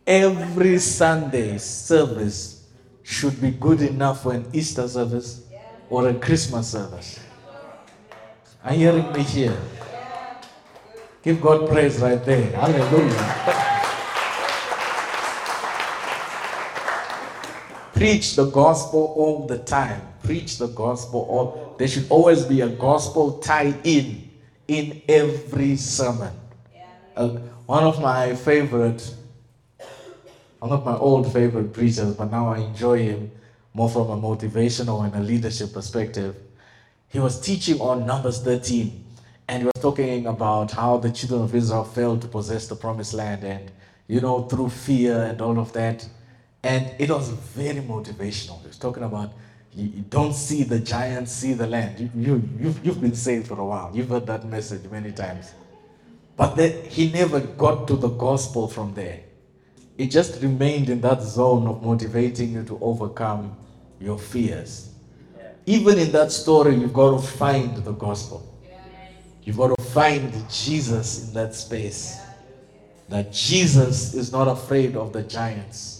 Every Sunday service should be good enough for an Easter service or a Christmas service. Are you hearing me here? Give God praise right there. Hallelujah. Preach the gospel all the time. Preach the gospel. All, there should always be a gospel tie-in in every sermon. Yeah. Uh, one of my favorite, one of my old favorite preachers, but now I enjoy him more from a motivational and a leadership perspective. He was teaching on Numbers thirteen, and he was talking about how the children of Israel failed to possess the promised land, and you know, through fear and all of that. And it was very motivational. He was talking about, you don't see the giants, see the land. You, you, you've, you've been saved for a while. You've heard that message many times. But the, he never got to the gospel from there. It just remained in that zone of motivating you to overcome your fears. Even in that story, you've got to find the gospel. You've got to find Jesus in that space. That Jesus is not afraid of the giants.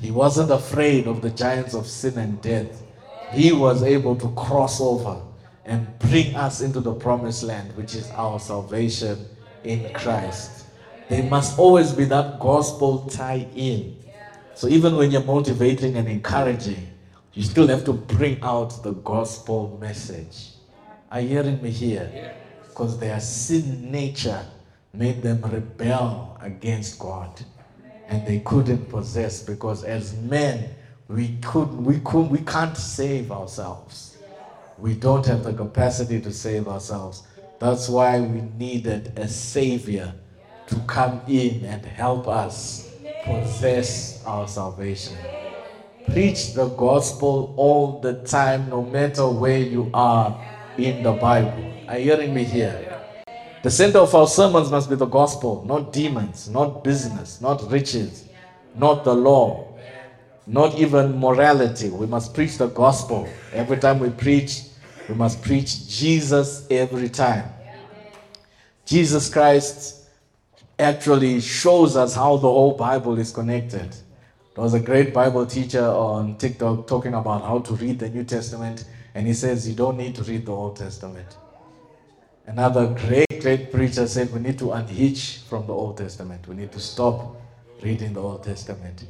He wasn't afraid of the giants of sin and death. He was able to cross over and bring us into the promised land, which is our salvation in Christ. There must always be that gospel tie-in. So even when you're motivating and encouraging, you still have to bring out the gospel message. Are you hearing me here? Because their sin nature made them rebel against God. And they couldn't possess, because as men, We could, we could, we can't save ourselves. We don't have the capacity to save ourselves. That's why we needed a Savior to come in and help us possess our salvation. Preach the gospel all the time, no matter where you are in the Bible. Are you hearing me here? The center of our sermons must be the gospel, not demons, not business, not riches, not the law. Not even morality. We must preach the gospel. Every time we preach, we must preach Jesus every time. Jesus Christ actually shows us how the whole Bible is connected. There was a great Bible teacher on TikTok talking about how to read the New Testament, and he says you don't need to read the Old Testament. Another great, great preacher said we need to unhitch from the Old Testament. We need to stop reading the Old Testament.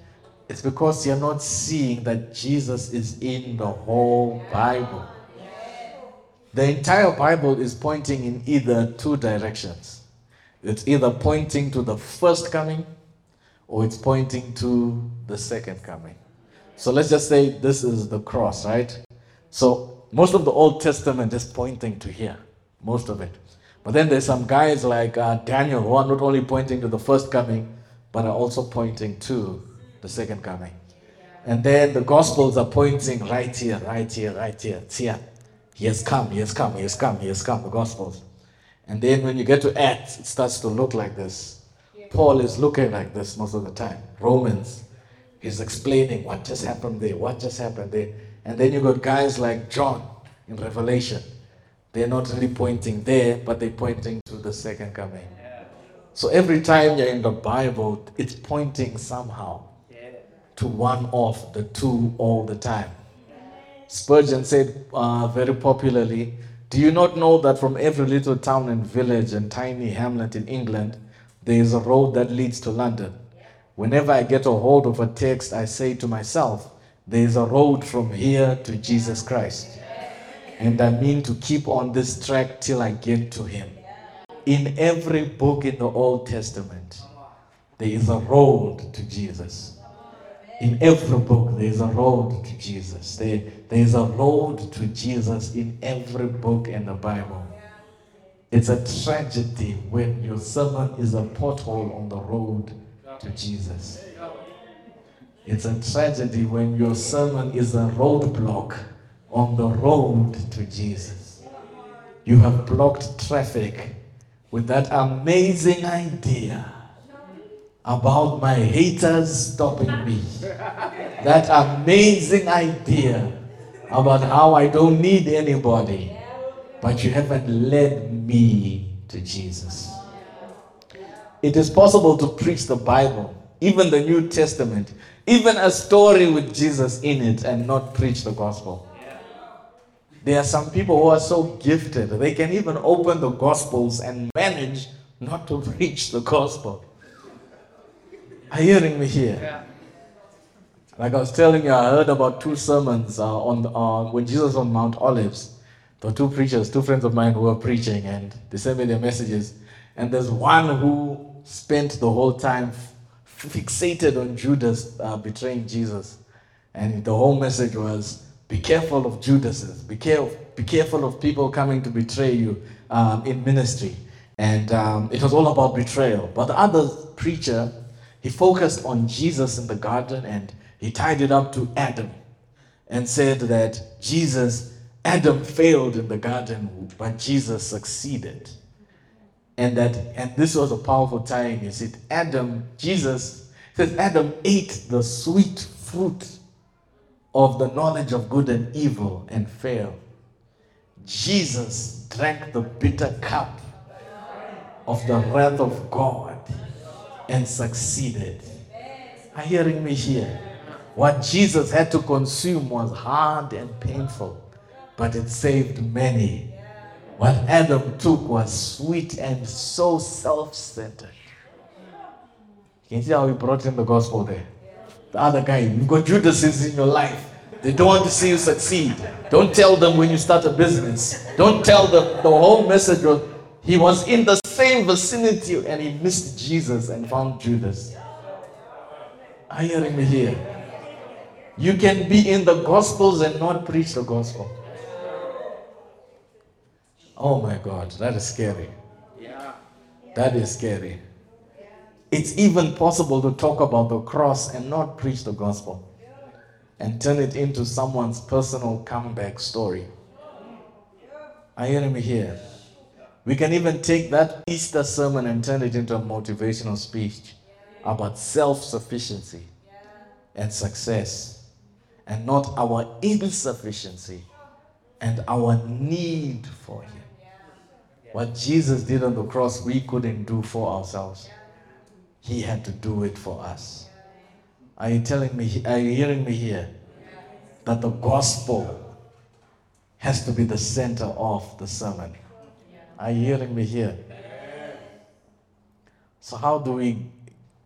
It's because you're not seeing that Jesus is in the whole Bible. The entire Bible is pointing in either two directions. It's either pointing to the first coming or it's pointing to the second coming. So let's just say this is the cross, right? So most of the Old Testament is pointing to here, most of it. But then there's some guys like uh, Daniel who are not only pointing to the first coming, but are also pointing to the second coming. And then the Gospels are pointing right here, right here, right here, it's here. He has come, he has come, he has come, he has come, the Gospels. And then when you get to Acts, it starts to look like this. Yeah. Paul is looking like this most of the time. Romans is explaining what just happened there, what just happened there. And then you got guys like John in Revelation. They're not really pointing there, but they're pointing to the second coming. Yeah. So every time you're in the Bible, it's pointing somehow yeah. to one of the two all the time. Spurgeon said uh, very popularly, do you not know that from every little town and village and tiny hamlet in England, there is a road that leads to London? Whenever I get a hold of a text, I say to myself, there is a road from here to Jesus Christ. And I mean to keep on this track till I get to him. In every book in the Old Testament, there is a road to Jesus. In every book, there is a road to Jesus. There, there is a road to Jesus in every book in the Bible. It's a tragedy when your sermon is a pothole on the road to Jesus. It's a tragedy when your sermon is a roadblock on the road to Jesus. You have blocked traffic with that amazing idea about my haters stopping me. That amazing idea about how I don't need anybody, but you haven't led me to Jesus. It is possible to preach the Bible, even the New Testament, even a story with Jesus in it, and not preach the gospel. There are some people who are so gifted, they can even open the gospels and manage not to preach the gospel. Are you hearing me here? Yeah. Like I was telling you, I heard about two sermons uh, on the, uh, when Jesus was on Mount Olives. There were two preachers, two friends of mine who were preaching, and they sent me their messages. And there's one who spent the whole time f- fixated on Judas uh, betraying Jesus. And the whole message was, be careful of Judases. Be, care- be careful of people coming to betray you um, in ministry. And um, it was all about betrayal. But the other preacher, he focused on Jesus in the garden, and he tied it up to Adam and said that Jesus, Adam failed in the garden, but Jesus succeeded. And that, and this was a powerful tie-in. He said, Adam, Jesus, says Adam ate the sweet fruit of the knowledge of good and evil and failed. Jesus drank the bitter cup of the wrath of God and succeeded. Are you hearing me here? What Jesus had to consume was hard and painful, but it saved many. What Adam took was sweet and so self-centered. You can see how he brought in the gospel there. The other guy, you've got Judases in your life. They don't want to see you succeed. Don't tell them when you start a business. Don't tell them. The whole message was, he was in the same vicinity and he missed Jesus and found Judas. Are you hearing me here? You can be in the Gospels and not preach the Gospel. Oh my God, that is scary. Yeah. That is scary. It's even possible to talk about the cross and not preach the Gospel and turn it into someone's personal comeback story. Are you hearing me here? We can even take that Easter sermon and turn it into a motivational speech about self-sufficiency and success, and not our insufficiency and our need for him. What Jesus did on the cross, we couldn't do for ourselves. He had to do it for us. Are you telling me, are you hearing me here? That the gospel has to be the center of the sermon. Are you hearing me here? So how do we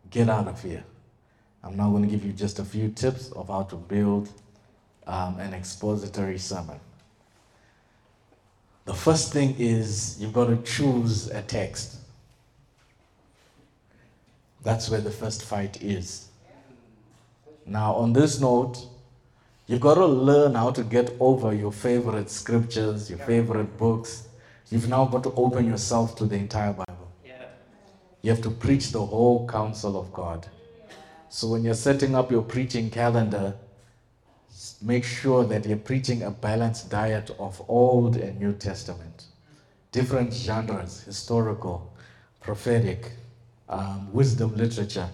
get out of here? I'm now going to give you just a few tips of how to build um, an expository sermon. The first thing is you've got to choose a text. That's where the first fight is. Now, on this note, you've got to learn how to get over your favorite scriptures, your favorite books. You've now got to open yourself to the entire Bible. You have to preach the whole counsel of God. So when you're setting up your preaching calendar, make sure that you're preaching a balanced diet of Old and New Testament, different genres, historical, prophetic, um, wisdom literature,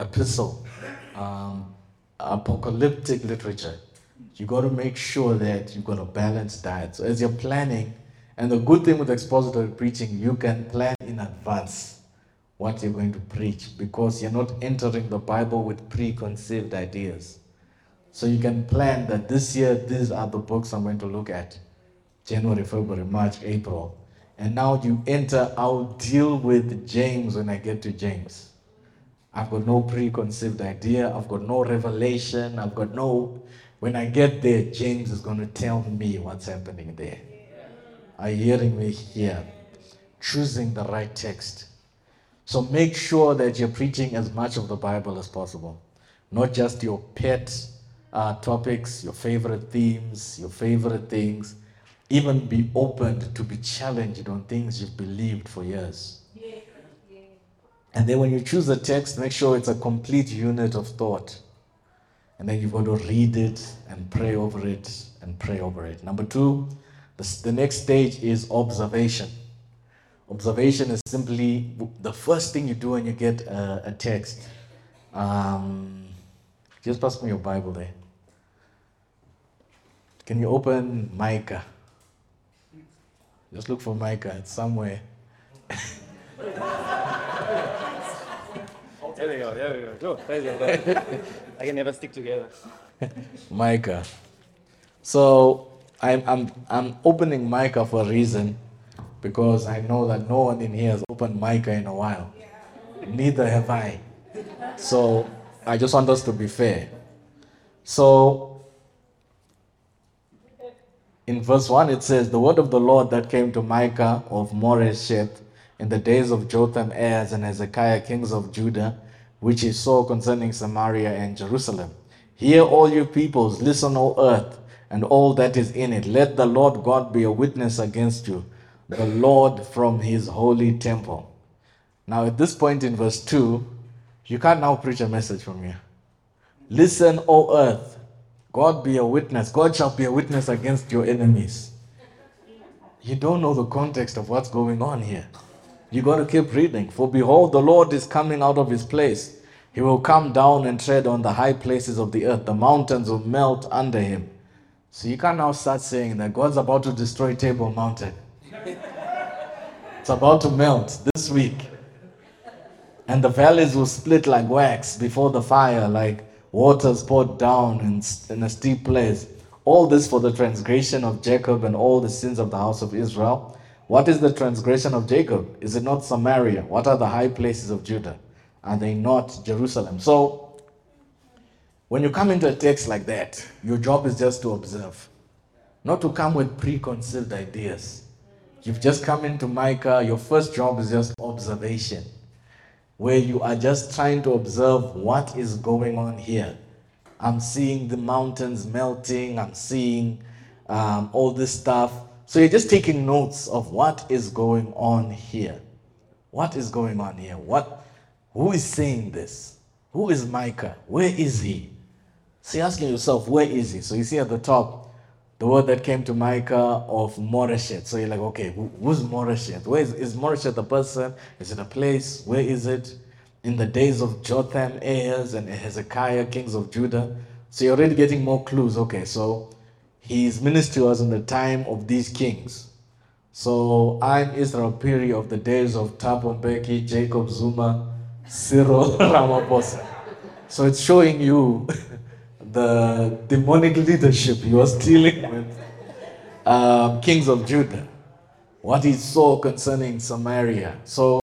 epistle, um, apocalyptic literature. You got to make sure that you've got a balanced diet. So as you're planning, and the good thing with expository preaching, you can plan in advance what you're going to preach, because you're not entering the Bible with preconceived ideas. So you can plan that this year, these are the books I'm going to look at. January, February, March, April. And now you enter, I'll deal with James when I get to James. I've got no preconceived idea. I've got no revelation. I've got no, when I get there, James is going to tell me what's happening there. Are you hearing me here? Choosing the right text. So make sure that you're preaching as much of the Bible as possible. Not just your pet Uh, topics, your favorite themes, your favorite things. Even be open to be challenged on things you've believed for years. Yeah. Yeah. And then when you choose a text, make sure it's a complete unit of thought. And then you've got to read it and pray over it and pray over it. Number two, the, the next stage is observation. Observation is simply the first thing you do when you get a, a text. Um, just pass me your Bible there. Can you open Micah? Just look for Micah. It's somewhere. There we go. There we go. Go. There we go. I can never stick together. Micah. So I'm I'm I'm opening Micah for a reason, because I know that no one in here has opened Micah in a while. Neither have I. So I just want us to be fair. So in verse one it says, the word of the Lord that came to Micah of Moresheth in the days of Jotham, Ahaz, and Hezekiah, kings of Judah, which he saw concerning Samaria and Jerusalem. Hear, all you peoples, listen, O earth, and all that is in it. Let the Lord God be a witness against you, the Lord from his holy temple. Now at this point in verse two, you can't now preach a message from here. Listen, O earth, God be a witness. God shall be a witness against your enemies. You don't know the context of what's going on here. You got to keep reading. For behold, the Lord is coming out of his place. He will come down and tread on the high places of the earth. The mountains will melt under him. So you can't now start saying that God's about to destroy Table Mountain. It's about to melt this week. And the valleys will split like wax before the fire, like waters poured down in, in a steep place. All this for the transgression of Jacob and all the sins of the house of Israel. What is the transgression of Jacob? Is it not Samaria? What are the high places of Judah? Are they not Jerusalem? So, when you come into a text like that, your job is just to observe. Not to come with preconceived ideas. You've just come into Micah, your first job is just observation, where you are just trying to observe what is going on here. I'm seeing the mountains melting, I'm seeing um, all this stuff. So you're just taking notes of what is going on here. What is going on here? What? Who is saying this? Who is Micah? Where is he? So you're asking yourself, where is he? So you see at the top, the word that came to Micah of Moresheth. So you're like, okay, who, who's Moresheth? Where is, is Moresheth a person? Is it a place? Where is it? In the days of Jotham, Ahaz, and Hezekiah, kings of Judah. So you're already getting more clues. Okay, so his ministry was in the time of these kings. So I'm Israel Phiri of the days of Thabo Mbeki, Jacob Zuma, Cyril Ramaphosa. So it's showing you the demonic leadership he was dealing with, um, kings of Judah, what he saw concerning Samaria. So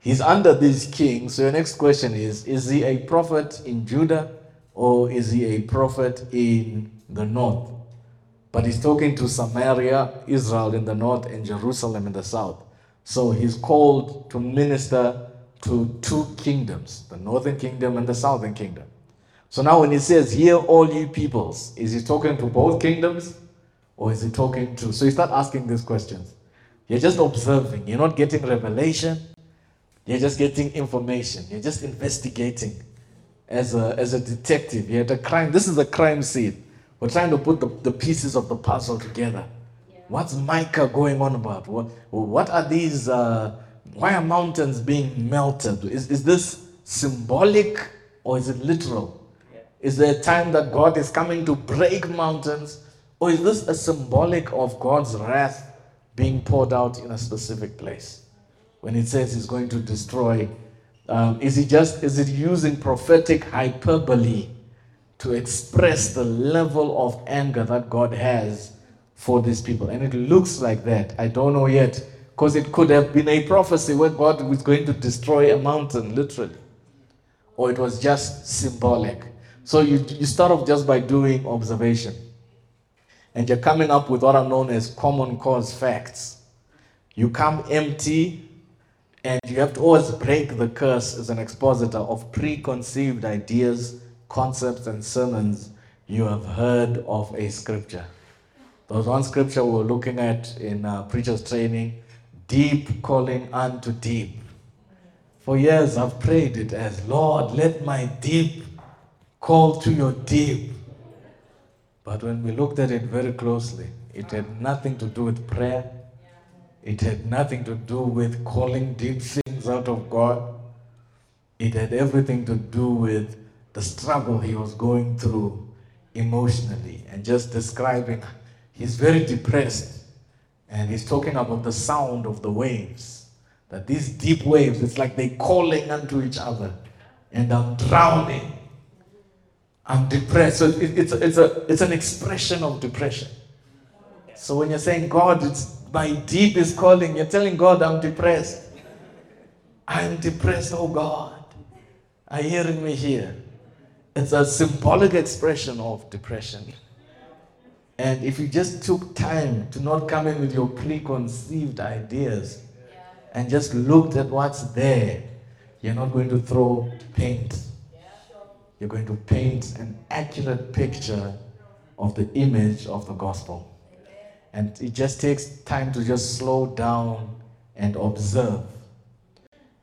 he's under these kings. So your next question is, is he a prophet in Judah or is he a prophet in the north? But he's talking to Samaria, Israel in the north, and Jerusalem in the south. So he's called to minister to two kingdoms, the northern kingdom and the southern kingdom. So now when he says, hear all you peoples, is he talking to both kingdoms? Or is he talking to... So you start asking these questions. You're just observing. You're not getting revelation. You're just getting information. You're just investigating as a, as a detective. You're at a crime. This is a crime scene. We're trying to put the, the pieces of the puzzle together. Yeah. What's Micah going on about? What, what are these, uh, why are mountains being melted? Is, is this symbolic or is it literal? Yeah. Is there a time that God is coming to break mountains? Or is this a symbolic of God's wrath being poured out in a specific place? When it says he's going to destroy, um, is he just, is it using prophetic hyperbole to express the level of anger that God has for these people? And it looks like that. I don't know yet, because it could have been a prophecy where God was going to destroy a mountain, literally. Or it was just symbolic. So you, you start off just by doing observation. And you're coming up with what are known as common cause facts. You come empty, and you have to always break the curse as an expositor of preconceived ideas, concepts and sermons you have heard of a scripture. There was one scripture we were looking at in uh, preacher's training, deep calling unto deep. For years I've prayed it as, Lord, let my deep call to your deep. But when we looked at it very closely, it had nothing to do with prayer. It had nothing to do with calling deep things out of God. It had everything to do with the struggle he was going through emotionally, and just describing, he's very depressed, and he's talking about the sound of the waves, that these deep waves, it's like they're calling unto each other, and I'm drowning, I'm depressed. So it, it's, it's, a, it's an expression of depression. So when you're saying, God, it's, my deep is calling, you're telling God, I'm depressed. I'm depressed, oh God. Are you hearing me here? It's a symbolic expression of depression. And if you just took time to not come in with your preconceived ideas and just looked at what's there, you're not going to throw paint. You're going to paint an accurate picture of the image of the gospel. And it just takes time to just slow down and observe.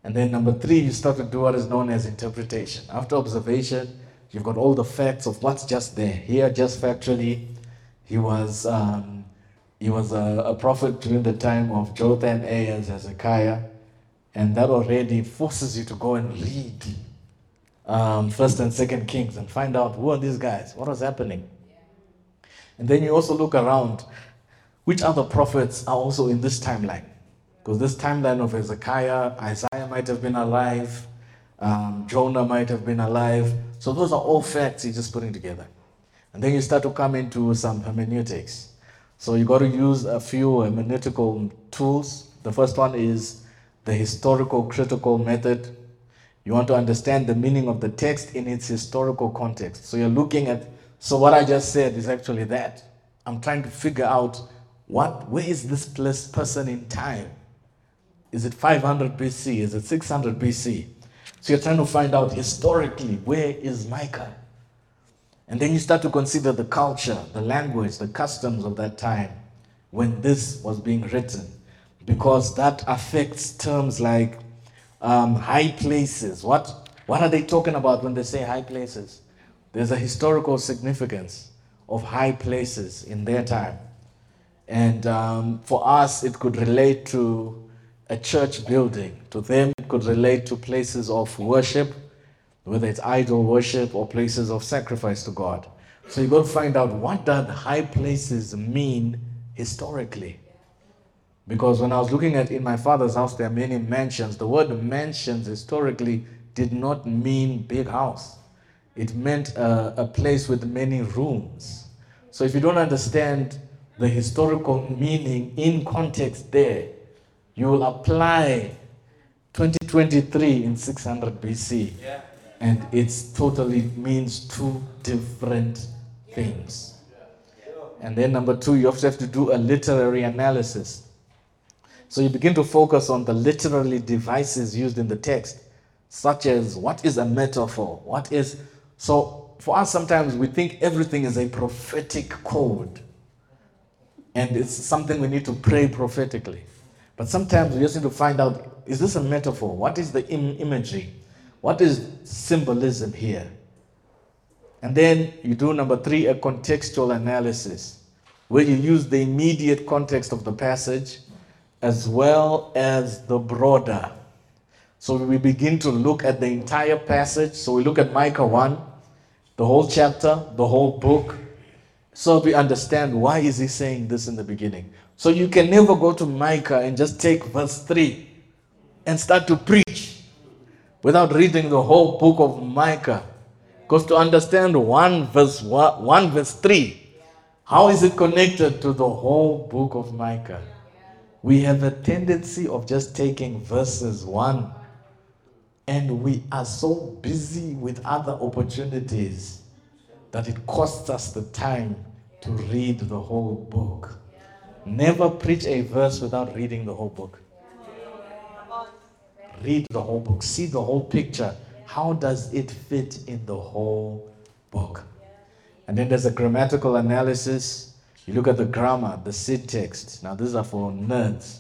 And then number three, you start to do what is known as interpretation. After observation, you've got all the facts of what's just there. Here, just factually, he was um, he was a, a prophet during the time of Jotham, Ahaz, Hezekiah, and that already forces you to go and read um, First and Second Kings and find out who are these guys, what was happening. And then you also look around, which other prophets are also in this timeline? Because this timeline of Hezekiah, Isaiah might have been alive, um, Jonah might have been alive. So those are all facts you're just putting together. And then you start to come into some hermeneutics. So you got to use a few hermeneutical tools. The first one is the historical critical method. You want to understand the meaning of the text in its historical context. So you're looking at, so what I just said is actually that. I'm trying to figure out what, where is this place, person in time? Is it five hundred B C? Is it six hundred B C? So you're trying to find out historically, where is Micah? And then you start to consider the culture, the language, the customs of that time when this was being written, because that affects terms like um, high places. What, what are they talking about when they say high places? There's a historical significance of high places in their time. And um, for us, it could relate to a church building. To them, it could relate to places of worship, whether it's idol worship or places of sacrifice to God. So you've got to find out, what does high places mean historically? Because when I was looking at, in my father's house, there are many mansions. The word mansions historically did not mean big house. It meant a, a place with many rooms. So if you don't understand the historical meaning in context there, you will apply twenty twenty-three in six hundred B C, yeah. And it totally means two different things. And then number two, you also have to do a literary analysis. So you begin to focus on the literary devices used in the text, such as what is a metaphor? What is... So for us, sometimes we think everything is a prophetic code. And it's something we need to pray prophetically. But sometimes we just need to find out, is this a metaphor? What is the im- imagery? What is symbolism here? And then you do number three, a contextual analysis, where you use the immediate context of the passage as well as the broader. So we begin to look at the entire passage. So we look at Micah one, the whole chapter, the whole book. So we understand why is he saying this in the beginning. So you can never go to Micah and just take verse three and start to preach without reading the whole book of Micah. Because to understand one verse, one verse three, how is it connected to the whole book of Micah? We have a tendency of just taking verses one, and we are so busy with other opportunities that it costs us the time to read the whole book. Never preach a verse without reading the whole book. Read the whole book. See the whole picture. How does it fit in the whole book? And then there's a grammatical analysis. You look at the grammar, the seed text. Now these are for nerds.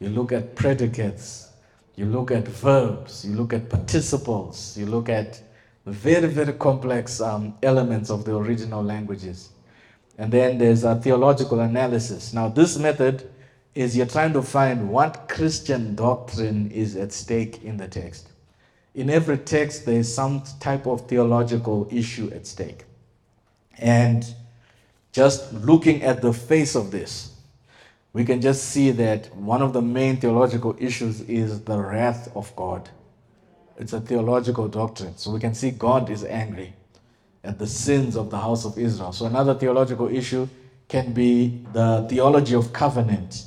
You look at predicates. You look at verbs. You look at participles. You look at very, very complex um, elements of the original languages. And then there's a theological analysis. Now this method is you're trying to find what Christian doctrine is at stake in the text. In every text, there is some type of theological issue at stake. And just looking at the face of this, we can just see that one of the main theological issues is the wrath of God. It's a theological doctrine. So we can see God is angry at the sins of the house of Israel. So another theological issue can be the theology of covenant.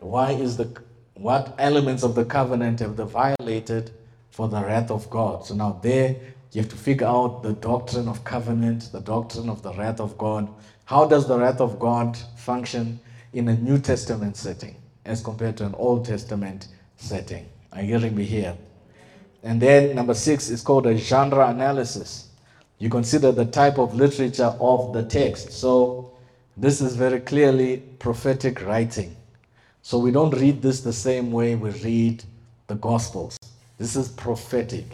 Why is the what elements of the covenant have they violated for the wrath of God? So now there you have to figure out the doctrine of covenant, the doctrine of the wrath of God. How does the wrath of God function in a New Testament setting as compared to an Old Testament setting? Are you hearing me here? And then number six is called a genre analysis. You consider the type of literature of the text. So this is very clearly prophetic writing. So we don't read this the same way we read the Gospels. This is prophetic.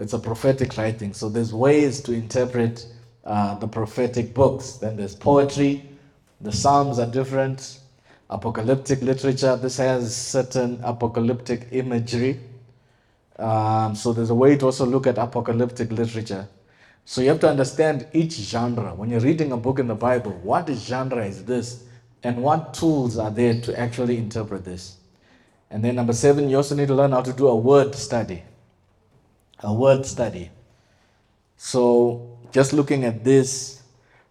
It's a prophetic writing. So there's ways to interpret uh, the prophetic books. Then there's poetry. The Psalms are different. Apocalyptic literature. This has certain apocalyptic imagery. Um, so there's a way to also look at apocalyptic literature. So you have to understand each genre. When you're reading a book in the Bible, what genre is this? And what tools are there to actually interpret this? And then number seven, you also need to learn how to do a word study. A word study. So just looking at this,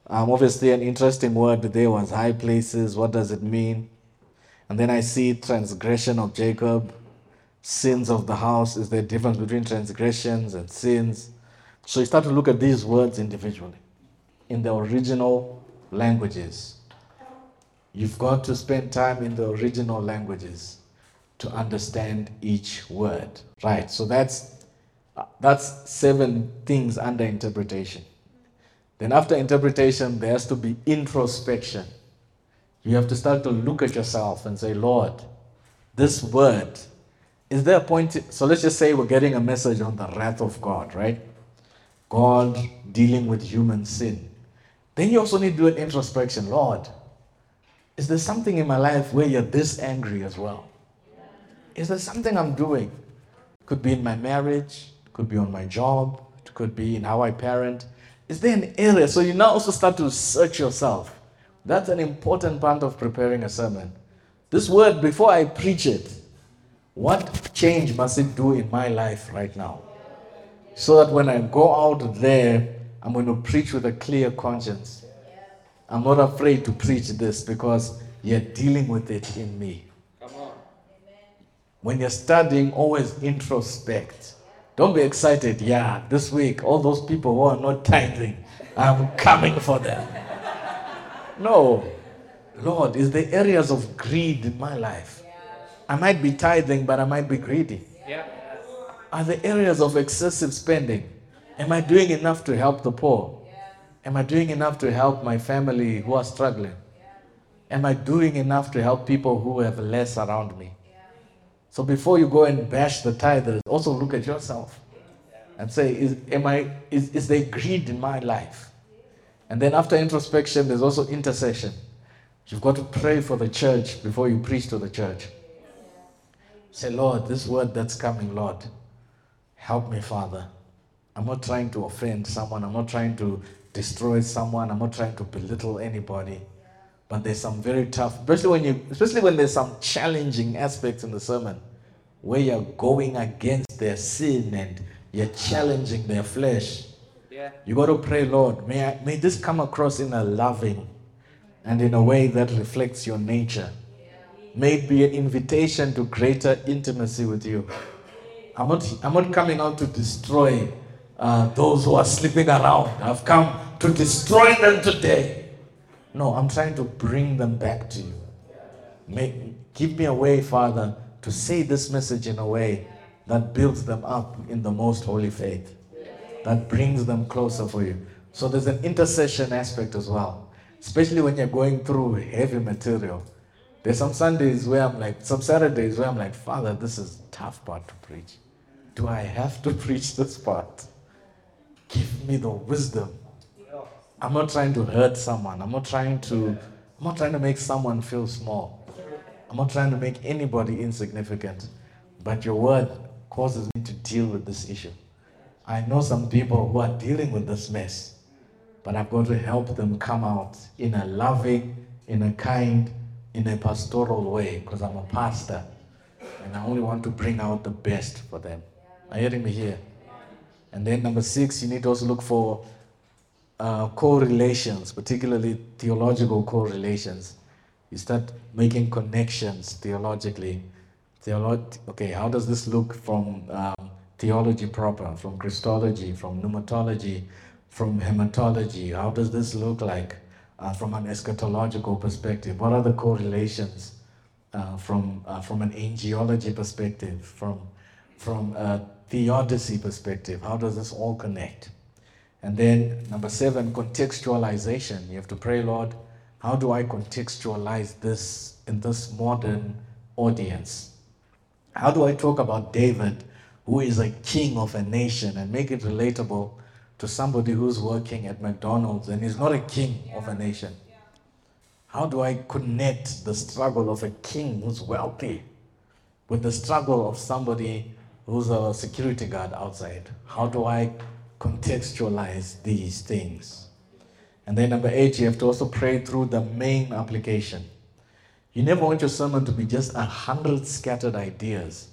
um, obviously an interesting word there was high places. What does it mean? And then I see transgression of Jacob. Sins of the house. Is there a difference between transgressions and sins? So you start to look at these words individually in the original languages. You've got to spend time in the original languages to understand each word. Right, so that's that's seven things under interpretation. Then after interpretation, there has to be introspection. You have to start to look at yourself and say, Lord, this word, is there a point? So let's just say we're getting a message on the wrath of God, right? God dealing with human sin. Then you also need to do an introspection. Lord, is there something in my life where you're this angry as well? Is there something I'm doing? Could be in my marriage, could be on my job, could be in how I parent. Is there an area? So you now also start to search yourself. That's an important part of preparing a sermon. This word, before I preach it, what change must it do in my life right now? So that when I go out there, I'm going to preach with a clear conscience. I'm not afraid to preach this because you're dealing with it in me. Come on. When you're studying, always introspect. Don't be excited. Yeah, this week, all those people who are not tithing, I'm coming for them. No. Lord, is the areas of greed in my life. I might be tithing, but I might be greedy. Yeah. Are the areas of excessive spending? Am I doing enough to help the poor? Am I doing enough to help my family who are struggling? Am I doing enough to help people who have less around me? So before you go and bash the tithers, also look at yourself and say, is, am I, is, is there greed in my life? And then after introspection, there's also intercession. You've got to pray for the church before you preach to the church. Say, Lord, this word that's coming, Lord, help me, Father. I'm not trying to offend someone. I'm not trying to destroy someone. I'm not trying to belittle anybody. But there's some very tough, especially when you, especially when there's some challenging aspects in the sermon where you're going against their sin and you're challenging their flesh. Yeah. You got to pray, Lord, may I, may this come across in a loving and in a way that reflects your nature. May it be an invitation to greater intimacy with you. I'm not, I'm not coming out to destroy uh, those who are sleeping around. I've come to destroy them today. No, I'm trying to bring them back to you. May, give me a way, Father, to say this message in a way that builds them up in the most holy faith, that brings them closer for you. So there's an intercession aspect as well, especially when you're going through heavy material. There's some Sundays where I'm like, some Saturdays where I'm like, Father, this is a tough part to preach. Do I have to preach this part? Give me the wisdom. I'm not trying to hurt someone. I'm not trying to, I'm not trying to make someone feel small. I'm not trying to make anybody insignificant. But your word causes me to deal with this issue. I know some people who are dealing with this mess, but I've got to help them come out in a loving, in a kind, in a pastoral way, because I'm a pastor and I only want to bring out the best for them. Are you hearing me here? And then number six, you need to also look for uh, correlations, particularly theological correlations. You start making connections theologically. Theolo- okay, how does this look from um, theology proper, from Christology, from pneumatology, from hematology? How does this look like? Uh, from an eschatological perspective, what are the correlations uh, from uh, from an angelology perspective, from from a theodicy perspective? How does this all connect? And then number seven, contextualization. You have to pray, Lord, how do I contextualize this in this modern audience? How do I talk about David, who is a king of a nation, and make it relatable to somebody who's working at McDonald's and is not a king yeah. of a nation? Yeah. How do I connect the struggle of a king who's wealthy with the struggle of somebody who's a security guard outside? How do I contextualize these things? And then number eight, you have to also pray through the main application. You never want your sermon to be just a hundred scattered ideas.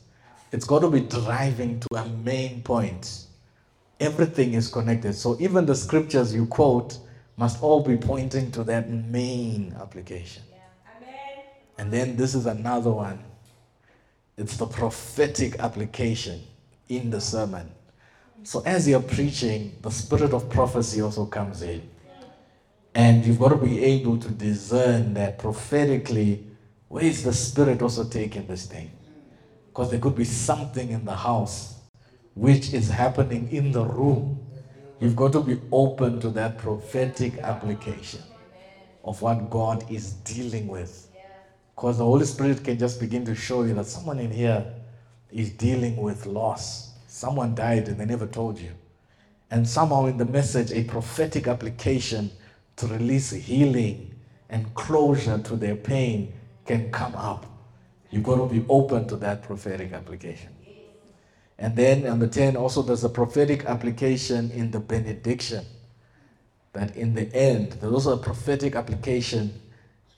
It's got to be driving to a main point. Everything is connected. So even the scriptures you quote must all be pointing to that main application. Yeah. Amen. And then this is another one. It's the prophetic application in the sermon. So as you're preaching, the spirit of prophecy also comes in. And you've got to be able to discern that prophetically, where is the spirit also taking this thing? Because there could be something in the house which is happening in the room. You've got to be open to that prophetic application of what God is dealing with. Because the Holy Spirit can just begin to show you that someone in here is dealing with loss. Someone died and they never told you. And somehow in the message, a prophetic application to release healing and closure to their pain can come up. You've got to be open to that prophetic application. And then number ten, also there's a prophetic application in the benediction. That in the end, there's also a prophetic application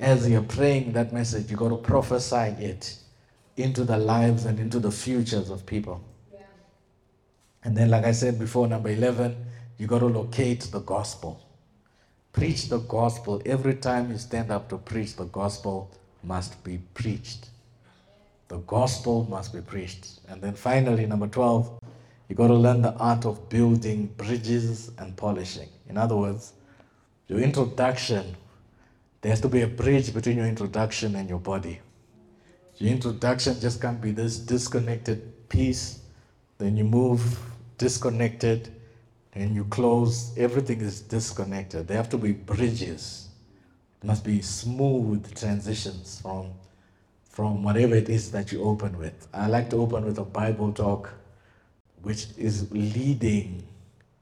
as you're praying that message. You've got to prophesy it into the lives and into the futures of people. Yeah. And then, like I said before, number eleven, you've got to locate the gospel. Preach the gospel. Every time you stand up to preach, the gospel must be preached. The gospel must be preached. And then finally, number twelve, you got to learn the art of building bridges and polishing. In other words, your introduction There has to be a bridge between your introduction and your body. Your introduction just can't be this disconnected piece. Then you move disconnected, and you close. Everything is disconnected. There have to be bridges. There must be smooth transitions from, from whatever it is that you open with. I like to open with a Bible talk, which is leading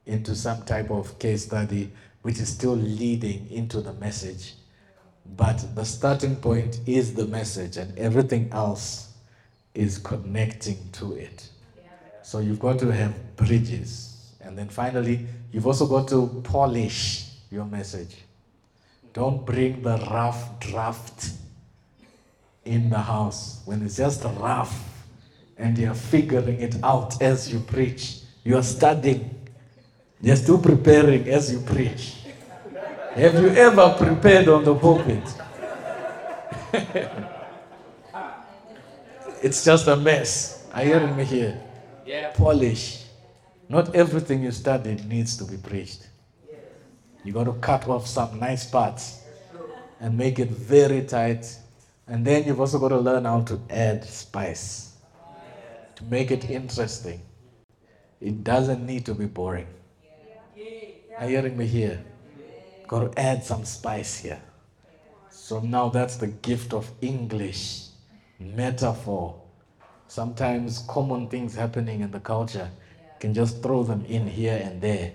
into some type of case study, which is still leading into the message. But the starting point is the message, and everything else is connecting to it. So you've got to have bridges. And then finally, you've also got to polish your message. Don't bring the rough draft in the house. When it's just rough and you're figuring it out as you preach, you're studying, you're still preparing as you preach. Have you ever prepared on the pulpit? It's just a mess. Are you hearing me here? Yeah. Polish. Not everything you studied needs to be preached. You got to cut off some nice parts and make it very tight. And then you've also got to learn how to add spice to make it interesting. It doesn't need to be boring. Are you hearing me here? Got to add some spice here. So now that's the gift of English, metaphor. Sometimes common things happening in the culture can just throw them in here and there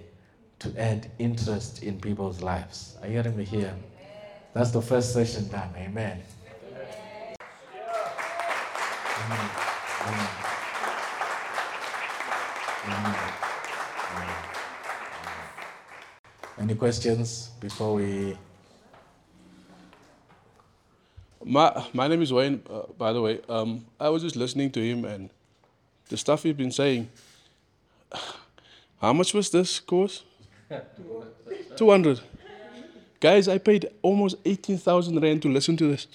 to add interest in people's lives. Are you hearing me here? That's the first session done. Amen. Amen. Amen. Amen. Any questions before we... My, my name is Wayne, uh, by the way. Um, I was just listening to him and the stuff he's been saying. How much was this course? two hundred. Guys, I paid almost eighteen thousand rand to listen to this.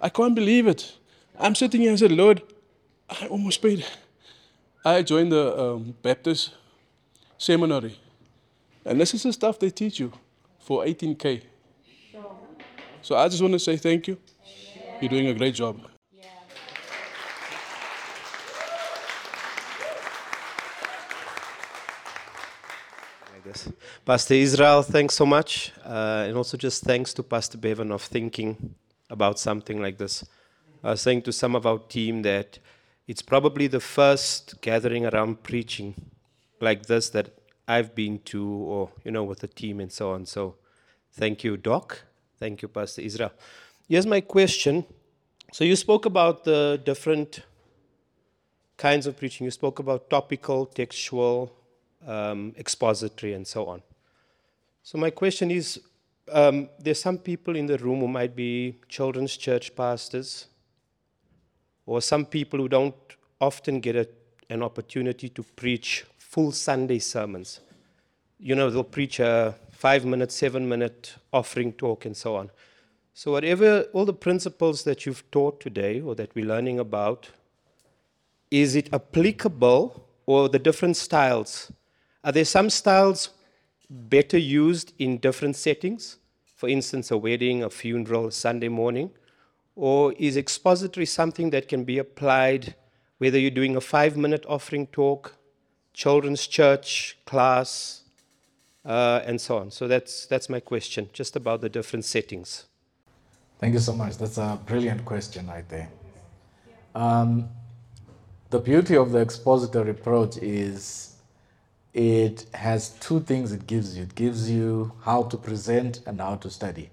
I can't believe it. I'm sitting here and said, Lord, I almost paid. I joined the um, Baptist seminary. And this is the stuff they teach you for eighteen K. So I just want to say thank you. Yeah. You're doing a great job. Yeah. I guess. Pastor Israel, thanks so much. Uh, and also just thanks to Pastor Bevan of thinking about something like this. I was saying to some of our team that it's probably the first gathering around preaching like this that I've been to, or, you know, with the team and so on. So thank you, Doc. Thank you, Pastor Israel. Here's my question. So you spoke about the different kinds of preaching. You spoke about topical, textual, um, expository, and so on. So my question is, um, there's some people in the room who might be children's church pastors, or some people who don't often get a, an opportunity to preach full Sunday sermons. You know, they'll preach a five-minute, seven-minute offering talk and so on. So whatever, all the principles that you've taught today or that we're learning about, is it applicable, or the different styles? Are there some styles better used in different settings? For instance, a wedding, a funeral, a Sunday morning? Or is expository something that can be applied, whether you're doing a five-minute offering talk, children's church, class, Uh, and so on. So that's that's my question, just about the different settings. Thank you so much. That's a brilliant question right there. Um, the beauty of the expository approach is it has two things it gives you. It gives you how to present and how to study.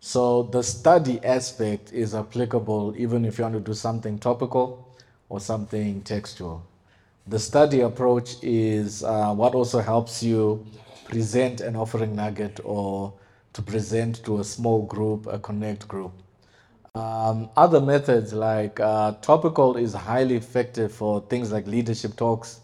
So the study aspect is applicable even if you want to do something topical or something textual. The study approach is uh, what also helps you present an offering nugget or to present to a small group, a connect group. Um, other methods like uh, topical is highly effective for things like leadership talks,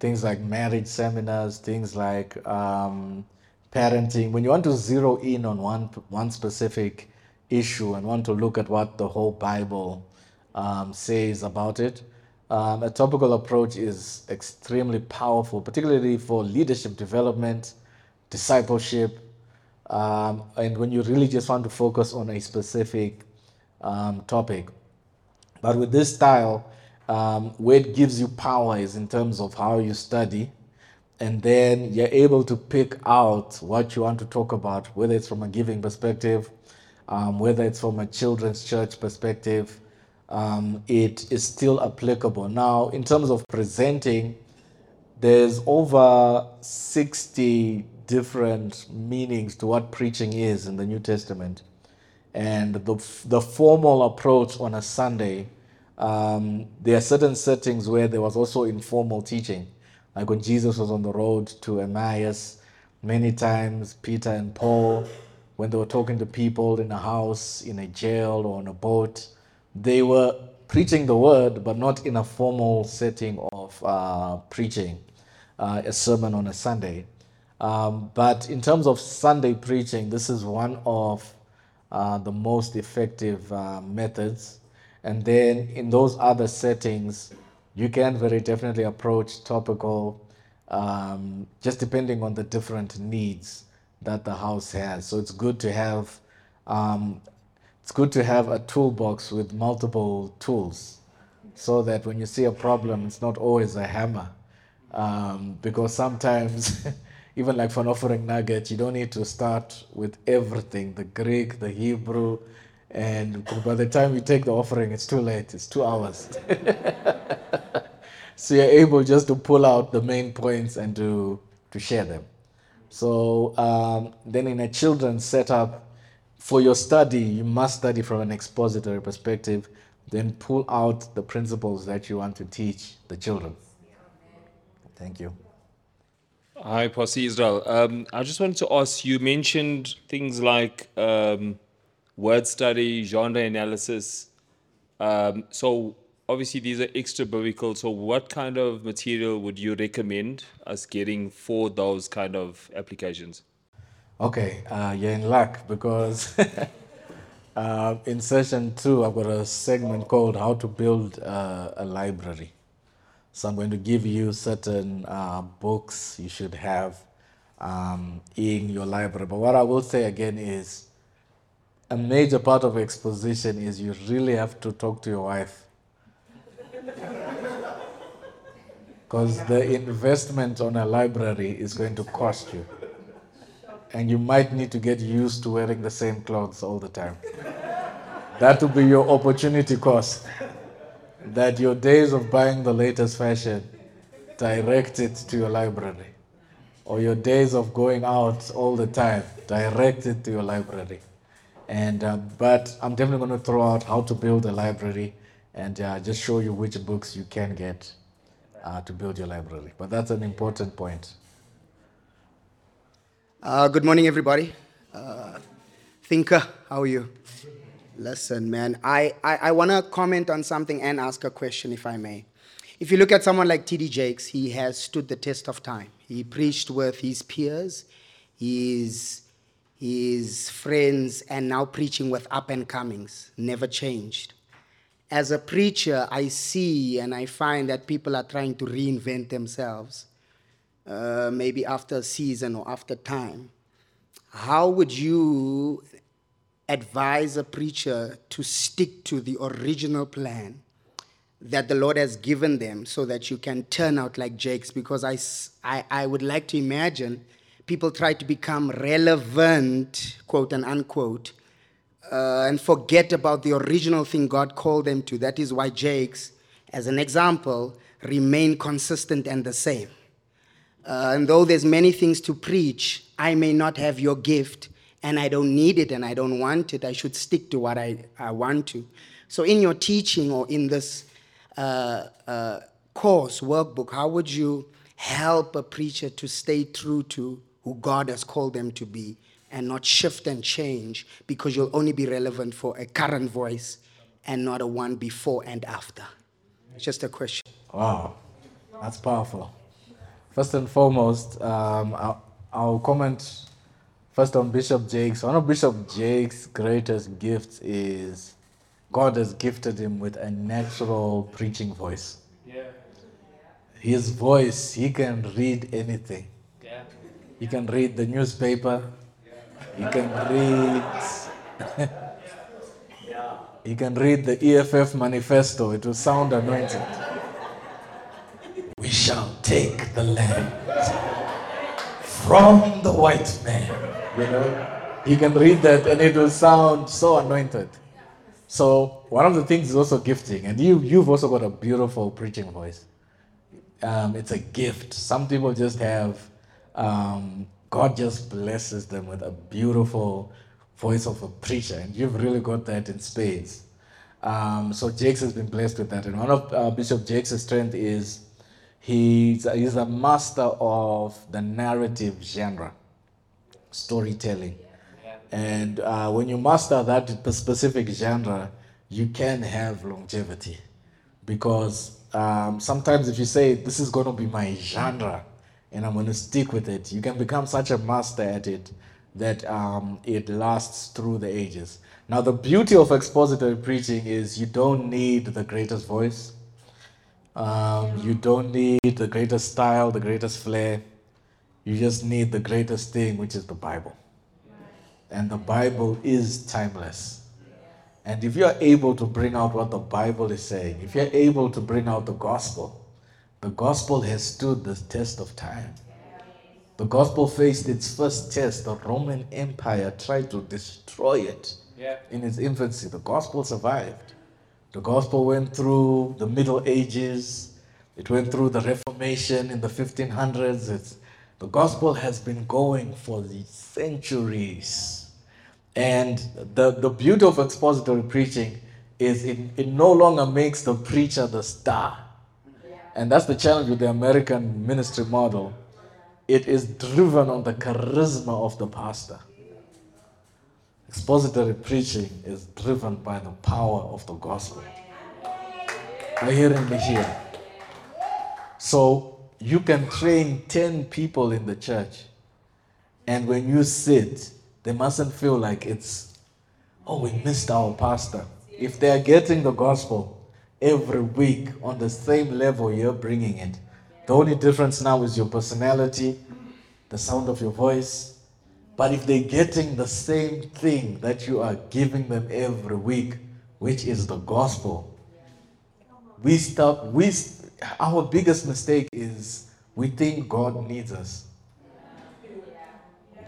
things like marriage seminars, things like um, parenting. When you want to zero in on one, one specific issue and want to look at what the whole Bible um, says about it, Um, a topical approach is extremely powerful, particularly for leadership development, discipleship, um, and when you really just want to focus on a specific um, topic. But with this style, um, where it gives you power is in terms of how you study, and then you're able to pick out what you want to talk about, whether it's from a giving perspective, um, whether it's from a children's church perspective. Um, it is still applicable. Now, in terms of presenting, there's over sixty different meanings to what preaching is in the New Testament. And the the formal approach on a Sunday, um, there are certain settings where there was also informal teaching. Like when Jesus was on the road to Emmaus, many times Peter and Paul, when they were talking to people in a house, in a jail, or on a boat, they were preaching the word, but not in a formal setting of uh, preaching, uh, a sermon on a Sunday. Um, but in terms of Sunday preaching, this is one of uh, the most effective uh, methods. And then in those other settings, you can very definitely approach topical, um, just depending on the different needs that the house has. So it's good to have... Um, It's good to have a toolbox with multiple tools so that when you see a problem, it's not always a hammer. Um, because sometimes, even like for an offering nugget, you don't need to start with everything, the Greek, the Hebrew, and by the time you take the offering, it's too late, it's two hours. So you're able just to pull out the main points and to, to share them. So um, then in a children's setup, for your study, you must study from an expository perspective, then pull out the principles that you want to teach the children. Thank you. Hi, Pastor Israel. Um, I just wanted to ask, you mentioned things like um, word study, genre analysis. Um, so obviously these are extra biblical. So what kind of material would you recommend us getting for those kind of applications? Okay, uh, you're in luck because uh, in session two, I've got a segment called How to Build uh, a Library. So I'm going to give you certain uh, books you should have um, in your library. But what I will say again is a major part of exposition is you really have to talk to your wife. Because the investment on a library is going to cost you. And you might need to get used to wearing the same clothes all the time. That will be your opportunity cost. That your days of buying the latest fashion, direct it to your library. Or your days of going out all the time, direct it to your library. And uh, But I'm definitely going to throw out How to Build a Library and uh, just show you which books you can get uh, to build your library. But that's an important point. Uh, good morning, everybody. Uh, thinker, how are you? Listen, man, I, I, I want to comment on something and ask a question, if I may. If you look at someone like T D Jakes, he has stood the test of time. He preached with his peers, his, his friends, and now preaching with up-and-comings, never changed. As a preacher, I see and I find that people are trying to reinvent themselves. Uh, maybe after a season or after time, how would you advise a preacher to stick to the original plan that the Lord has given them so that you can turn out like Jakes? Because I, I, I would like to imagine people try to become relevant, quote and unquote, uh, and forget about the original thing God called them to. That is why Jakes, as an example, remained consistent and the same. Uh, and though there's many things to preach, I may not have your gift, and I don't need it, and I don't want it. I should stick to what I, I want to. So in your teaching or in this uh, uh, course, workbook, how would you help a preacher to stay true to who God has called them to be and not shift and change, because you'll only be relevant for a current voice and not a one before and after? It's just a question. Wow, that's powerful. First and foremost, um, I'll, I'll comment first on Bishop Jakes. One of Bishop Jakes' greatest gifts is God has gifted him with a natural preaching voice. Yeah. His voice, he can read anything. Yeah. He can read the newspaper. Yeah. You can read. You can read the E F F manifesto. It will sound anointed. We shall take the land from the white man. You know, you can read that and it will sound so anointed. So one of the things is also gifting, and you you've also got a beautiful preaching voice. Um, it's a gift. Some people just have. Um, God just blesses them with a beautiful voice of a preacher, and you've really got that in spades. Um, so Jakes has been blessed with that, and one of uh, Bishop Jakes' strength is he's a, he's a master of the narrative genre, storytelling. And uh, when you master that specific genre, you can have longevity, because um, sometimes if you say, this is going to be my genre, and I'm going to stick with it, you can become such a master at it that um, it lasts through the ages. Now, the beauty of expository preaching is you don't need the greatest voice. Um, you don't need the greatest style, the greatest flair. You just need the greatest thing, which is the Bible. And the Bible is timeless. And if you're able to bring out what the Bible is saying, if you're able to bring out the gospel, the gospel has stood the test of time. The gospel faced its first test. The Roman Empire tried to destroy it yeah. in its infancy. The gospel survived. The gospel went through the Middle Ages. It went through the Reformation in the fifteen hundreds. It's, the gospel has been going for the centuries. And the, the beauty of expository preaching is it, it no longer makes the preacher the star. And that's the challenge with the American ministry model. It is driven on the charisma of the pastor. Expository preaching is driven by the power of the gospel. By hearing the hearing. So you can train ten people in the church, and when you sit, they mustn't feel like it's, oh, we missed our pastor. If they are getting the gospel every week on the same level, you're bringing it. The only difference now is your personality, the sound of your voice. But if they're getting the same thing that you are giving them every week, which is the gospel, we stop. We our biggest mistake is we think God needs us.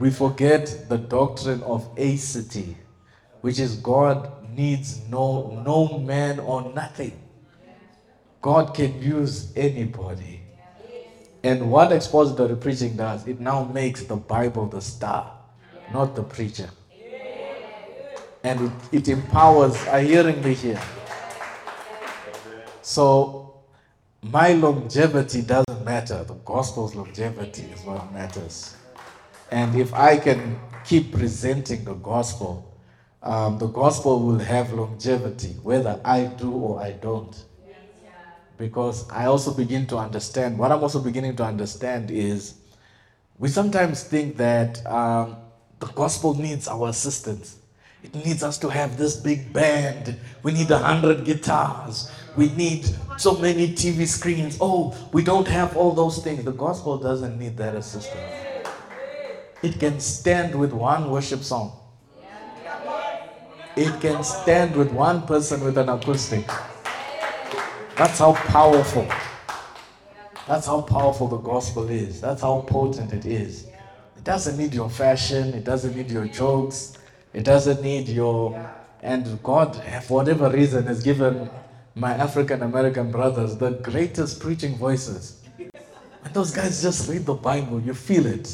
We forget the doctrine of aseity, which is God needs no no man or nothing. God can use anybody. And what expository preaching does, it now makes the Bible the star, not the preacher. And it, it empowers. Are you hearing me here? So my longevity doesn't matter. The gospel's longevity is what matters. And if I can keep presenting the gospel, Um, the gospel will have longevity, whether I do or I don't. Because I also begin to understand, what I'm also beginning to understand is, we sometimes think that um, the gospel needs our assistance. It needs us to have this big band. We need a hundred guitars. We need so many T V screens. Oh, we don't have all those things. The gospel doesn't need that assistance. It can stand with one worship song. It can stand with one person with an acoustic. That's how powerful. That's how powerful the gospel is. That's how potent it is. It doesn't need your fashion. It doesn't need your jokes. It doesn't need your... And God, for whatever reason, has given my African-American brothers the greatest preaching voices. And those guys just read the Bible. You feel it.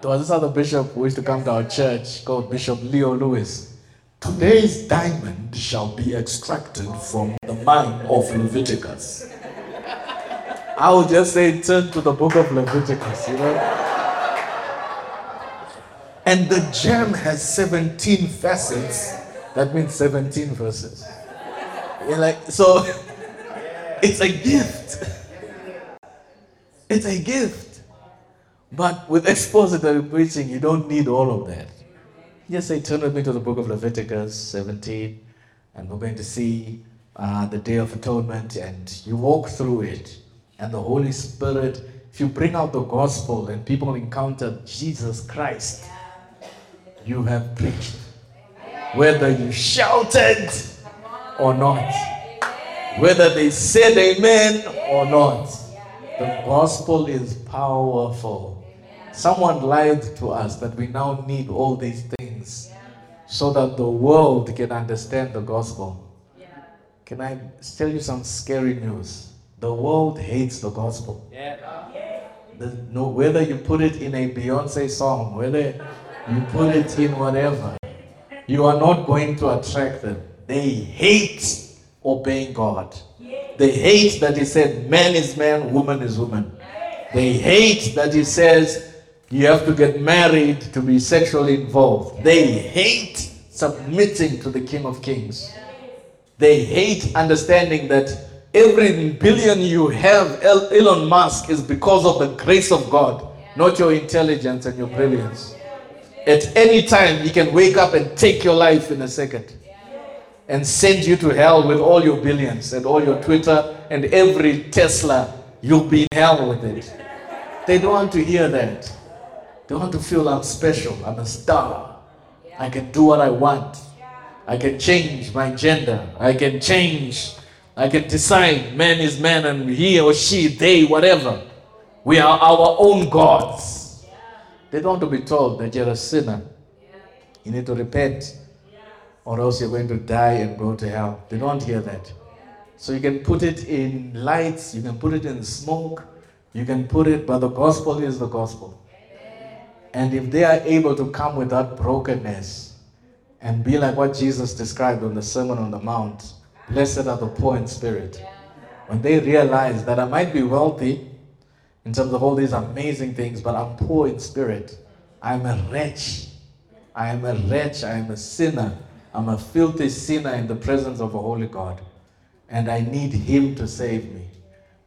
There was this other bishop who used to come to our church called Bishop Leo Lewis. Today's diamond shall be extracted from the mine of Leviticus. I would just say, turn to the book of Leviticus, you know. And the gem has seventeen facets. That means seventeen verses. You're like, so it's a gift. It's a gift. But with expository preaching, you don't need all of that. Just say, turn with me to the book of Leviticus seventeen, and we're going to see uh, the Day of Atonement, and you walk through it, and the Holy Spirit, if you bring out the gospel and people encounter Jesus Christ, you have preached, whether you shouted or not, whether they said amen or not. The gospel is powerful. Someone lied to us that we now need all these things so that the world can understand the gospel. Can I tell you some scary news? The world hates the gospel. The, no, whether you put it in a Beyonce song, whether you put it in whatever, you are not going to attract them. They hate obeying God. They hate that he said, man is man, woman is woman. They hate that he says, you have to get married to be sexually involved. They hate submitting to the King of Kings. They hate understanding that every billion you have, Elon Musk, is because of the grace of God, not your intelligence and your brilliance. At any time, he can wake up and take your life in a second and send you to hell with all your billions and all your Twitter and every Tesla. You'll be in hell with it. They don't want to hear that. They want to feel I'm special. I'm a star. I can do what I want. I can change my gender. I can change... I can decide man is man and he or she, they, whatever. We are our own gods. Yeah. They don't want to be told that you're a sinner. Yeah. You need to repent, yeah, or else you're going to die and go to hell. They don't hear that. Yeah. So you can put it in lights, you can put it in smoke, you can put it, but the gospel is the gospel. Yeah. And if they are able to come with that brokenness and be like what Jesus described on the Sermon on the Mount, blessed are the poor in spirit. When they realize that I might be wealthy in terms of all these amazing things, but I'm poor in spirit. I'm a wretch. I am a wretch. I am a sinner. I'm a filthy sinner in the presence of a holy God. And I need him to save me.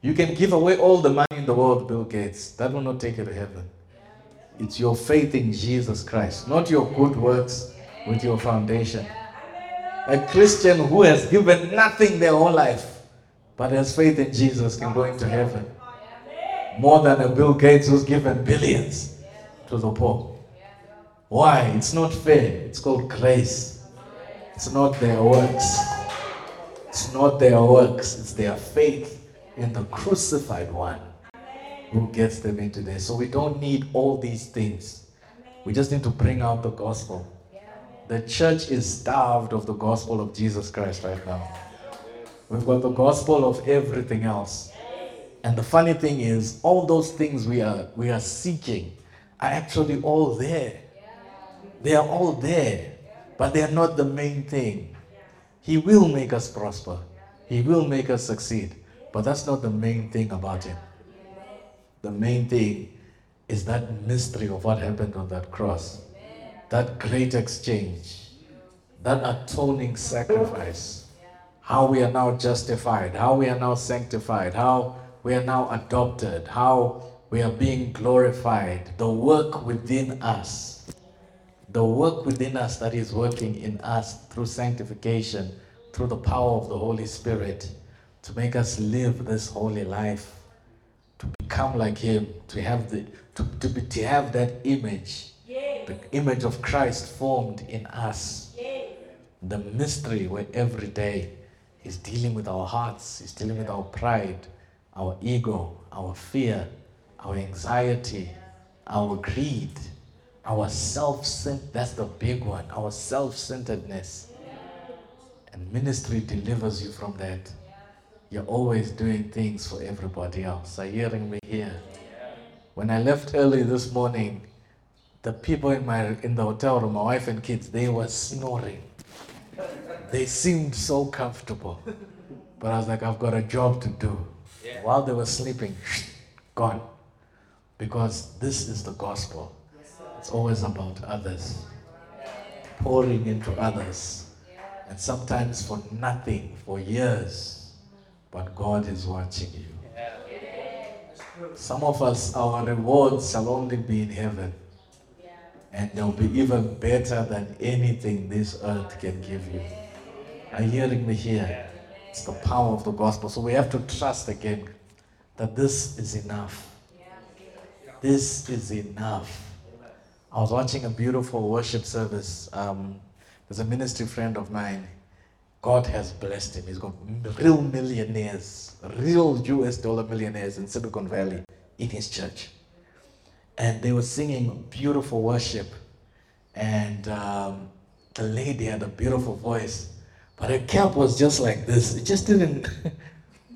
You can give away all the money in the world, Bill Gates. That will not take you to heaven. It's your faith in Jesus Christ, not your good works with your foundation. A Christian who has given nothing their whole life, but has faith in Jesus, can go into heaven. More than a Bill Gates who's given billions to the poor. Why? It's not fair. It's called grace. It's not their works. It's not their works. It's their faith in the crucified one who gets them into there. So we don't need all these things. We just need to bring out the gospel. The church is starved of the gospel of Jesus Christ right now. We've got the gospel of everything else. And the funny thing is, all those things we are we are seeking are actually all there. They are all there, but they are not the main thing. He will make us prosper. He will make us succeed. But that's not the main thing about him. The main thing is that mystery of what happened on that cross. That great exchange, that atoning sacrifice, how we are now justified, how we are now sanctified, how we are now adopted, how we are being glorified, the work within us, the work within us that is working in us through sanctification, through the power of the Holy Spirit, to make us live this holy life, to become like him, to have the to, to, be, to have that image. The image of Christ formed in us. The mystery where every day he's dealing with our hearts, he's dealing with our pride, our ego, our fear, our anxiety, our greed, our self-centeredness. That's the big one, our self-centeredness. And ministry delivers you from that. You're always doing things for everybody else. Are you hearing me here? When I left early this morning, the people in my in the hotel room, my wife and kids, they were snoring. They seemed so comfortable. But I was like, I've got a job to do. Yeah. While they were sleeping, gone. Because this is the gospel. It's always about others. Pouring into others. And sometimes for nothing, for years. But God is watching you. Some of us, our rewards shall only be in heaven. And they'll be even better than anything this earth can give you. Are you hearing me here? It's the power of the gospel. So we have to trust again that this is enough. This is enough. I was watching a beautiful worship service. Um, there's a ministry friend of mine. God has blessed him. He's got real millionaires, real U S dollar millionaires in Silicon Valley in his church. And they were singing beautiful worship. And um, the lady had a beautiful voice, but her cap was just like this. It just didn't,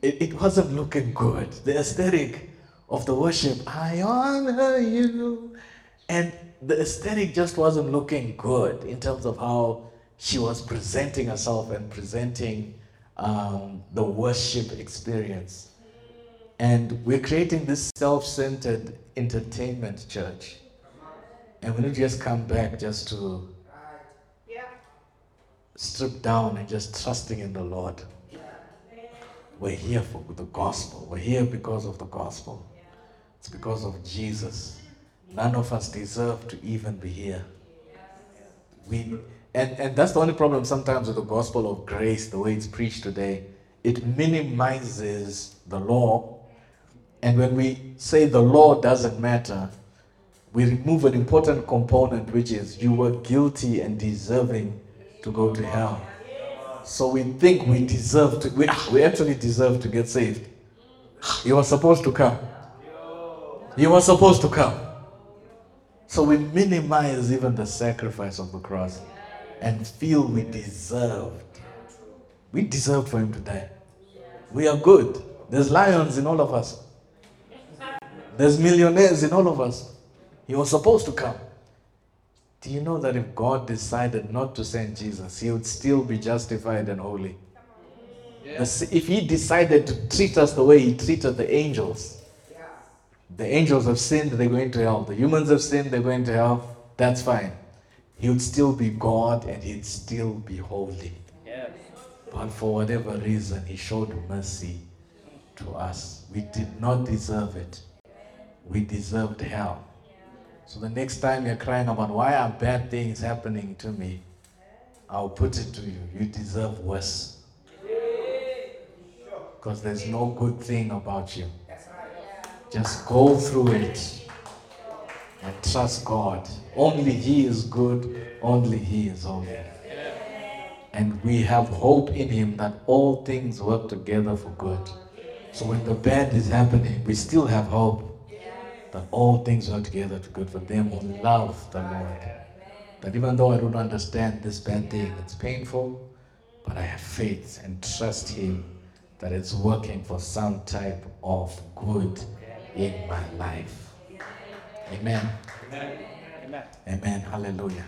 it, it wasn't looking good. The aesthetic of the worship, I honor you. And the aesthetic just wasn't looking good in terms of how she was presenting herself and presenting um, the worship experience. And we're creating this self-centered entertainment church. And we need to just come back just to strip down and just trusting in the Lord. We're here for the gospel. We're here because of the gospel. It's because of Jesus. None of us deserve to even be here. We and, and that's the only problem sometimes with the gospel of grace, the way it's preached today. It minimizes the law. And when we say the law doesn't matter, we remove an important component, which is you were guilty and deserving to go to hell. So we think we deserve to, we, we actually deserve to get saved. You were supposed to come. You were supposed to come. So we minimize even the sacrifice of the cross and feel we deserved. We deserved for him to die. We are good. There's lions in all of us. There's millionaires in all of us. He was supposed to come. Do you know that if God decided not to send Jesus, he would still be justified and holy? Yes. If he decided to treat us the way he treated the angels, yeah. The angels have sinned, they're going to hell. The humans have sinned, they're going to hell. That's fine. He would still be God and he'd still be holy. Yes. But for whatever reason, he showed mercy to us. We did not deserve it. We deserved hell. So the next time you're crying about why are bad things happening to me, I'll put it to you. You deserve worse. Because there's no good thing about you. Just go through it and trust God. Only he is good. Only he is holy. And we have hope in him that all things work together for good. So when the bad is happening, we still have hope that all things work together to good for them who love the Lord. That even though I don't understand this bad thing, it's painful, but I have faith and trust him that it's working for some type of good in my life. Amen. Amen. Amen. Amen. Hallelujah.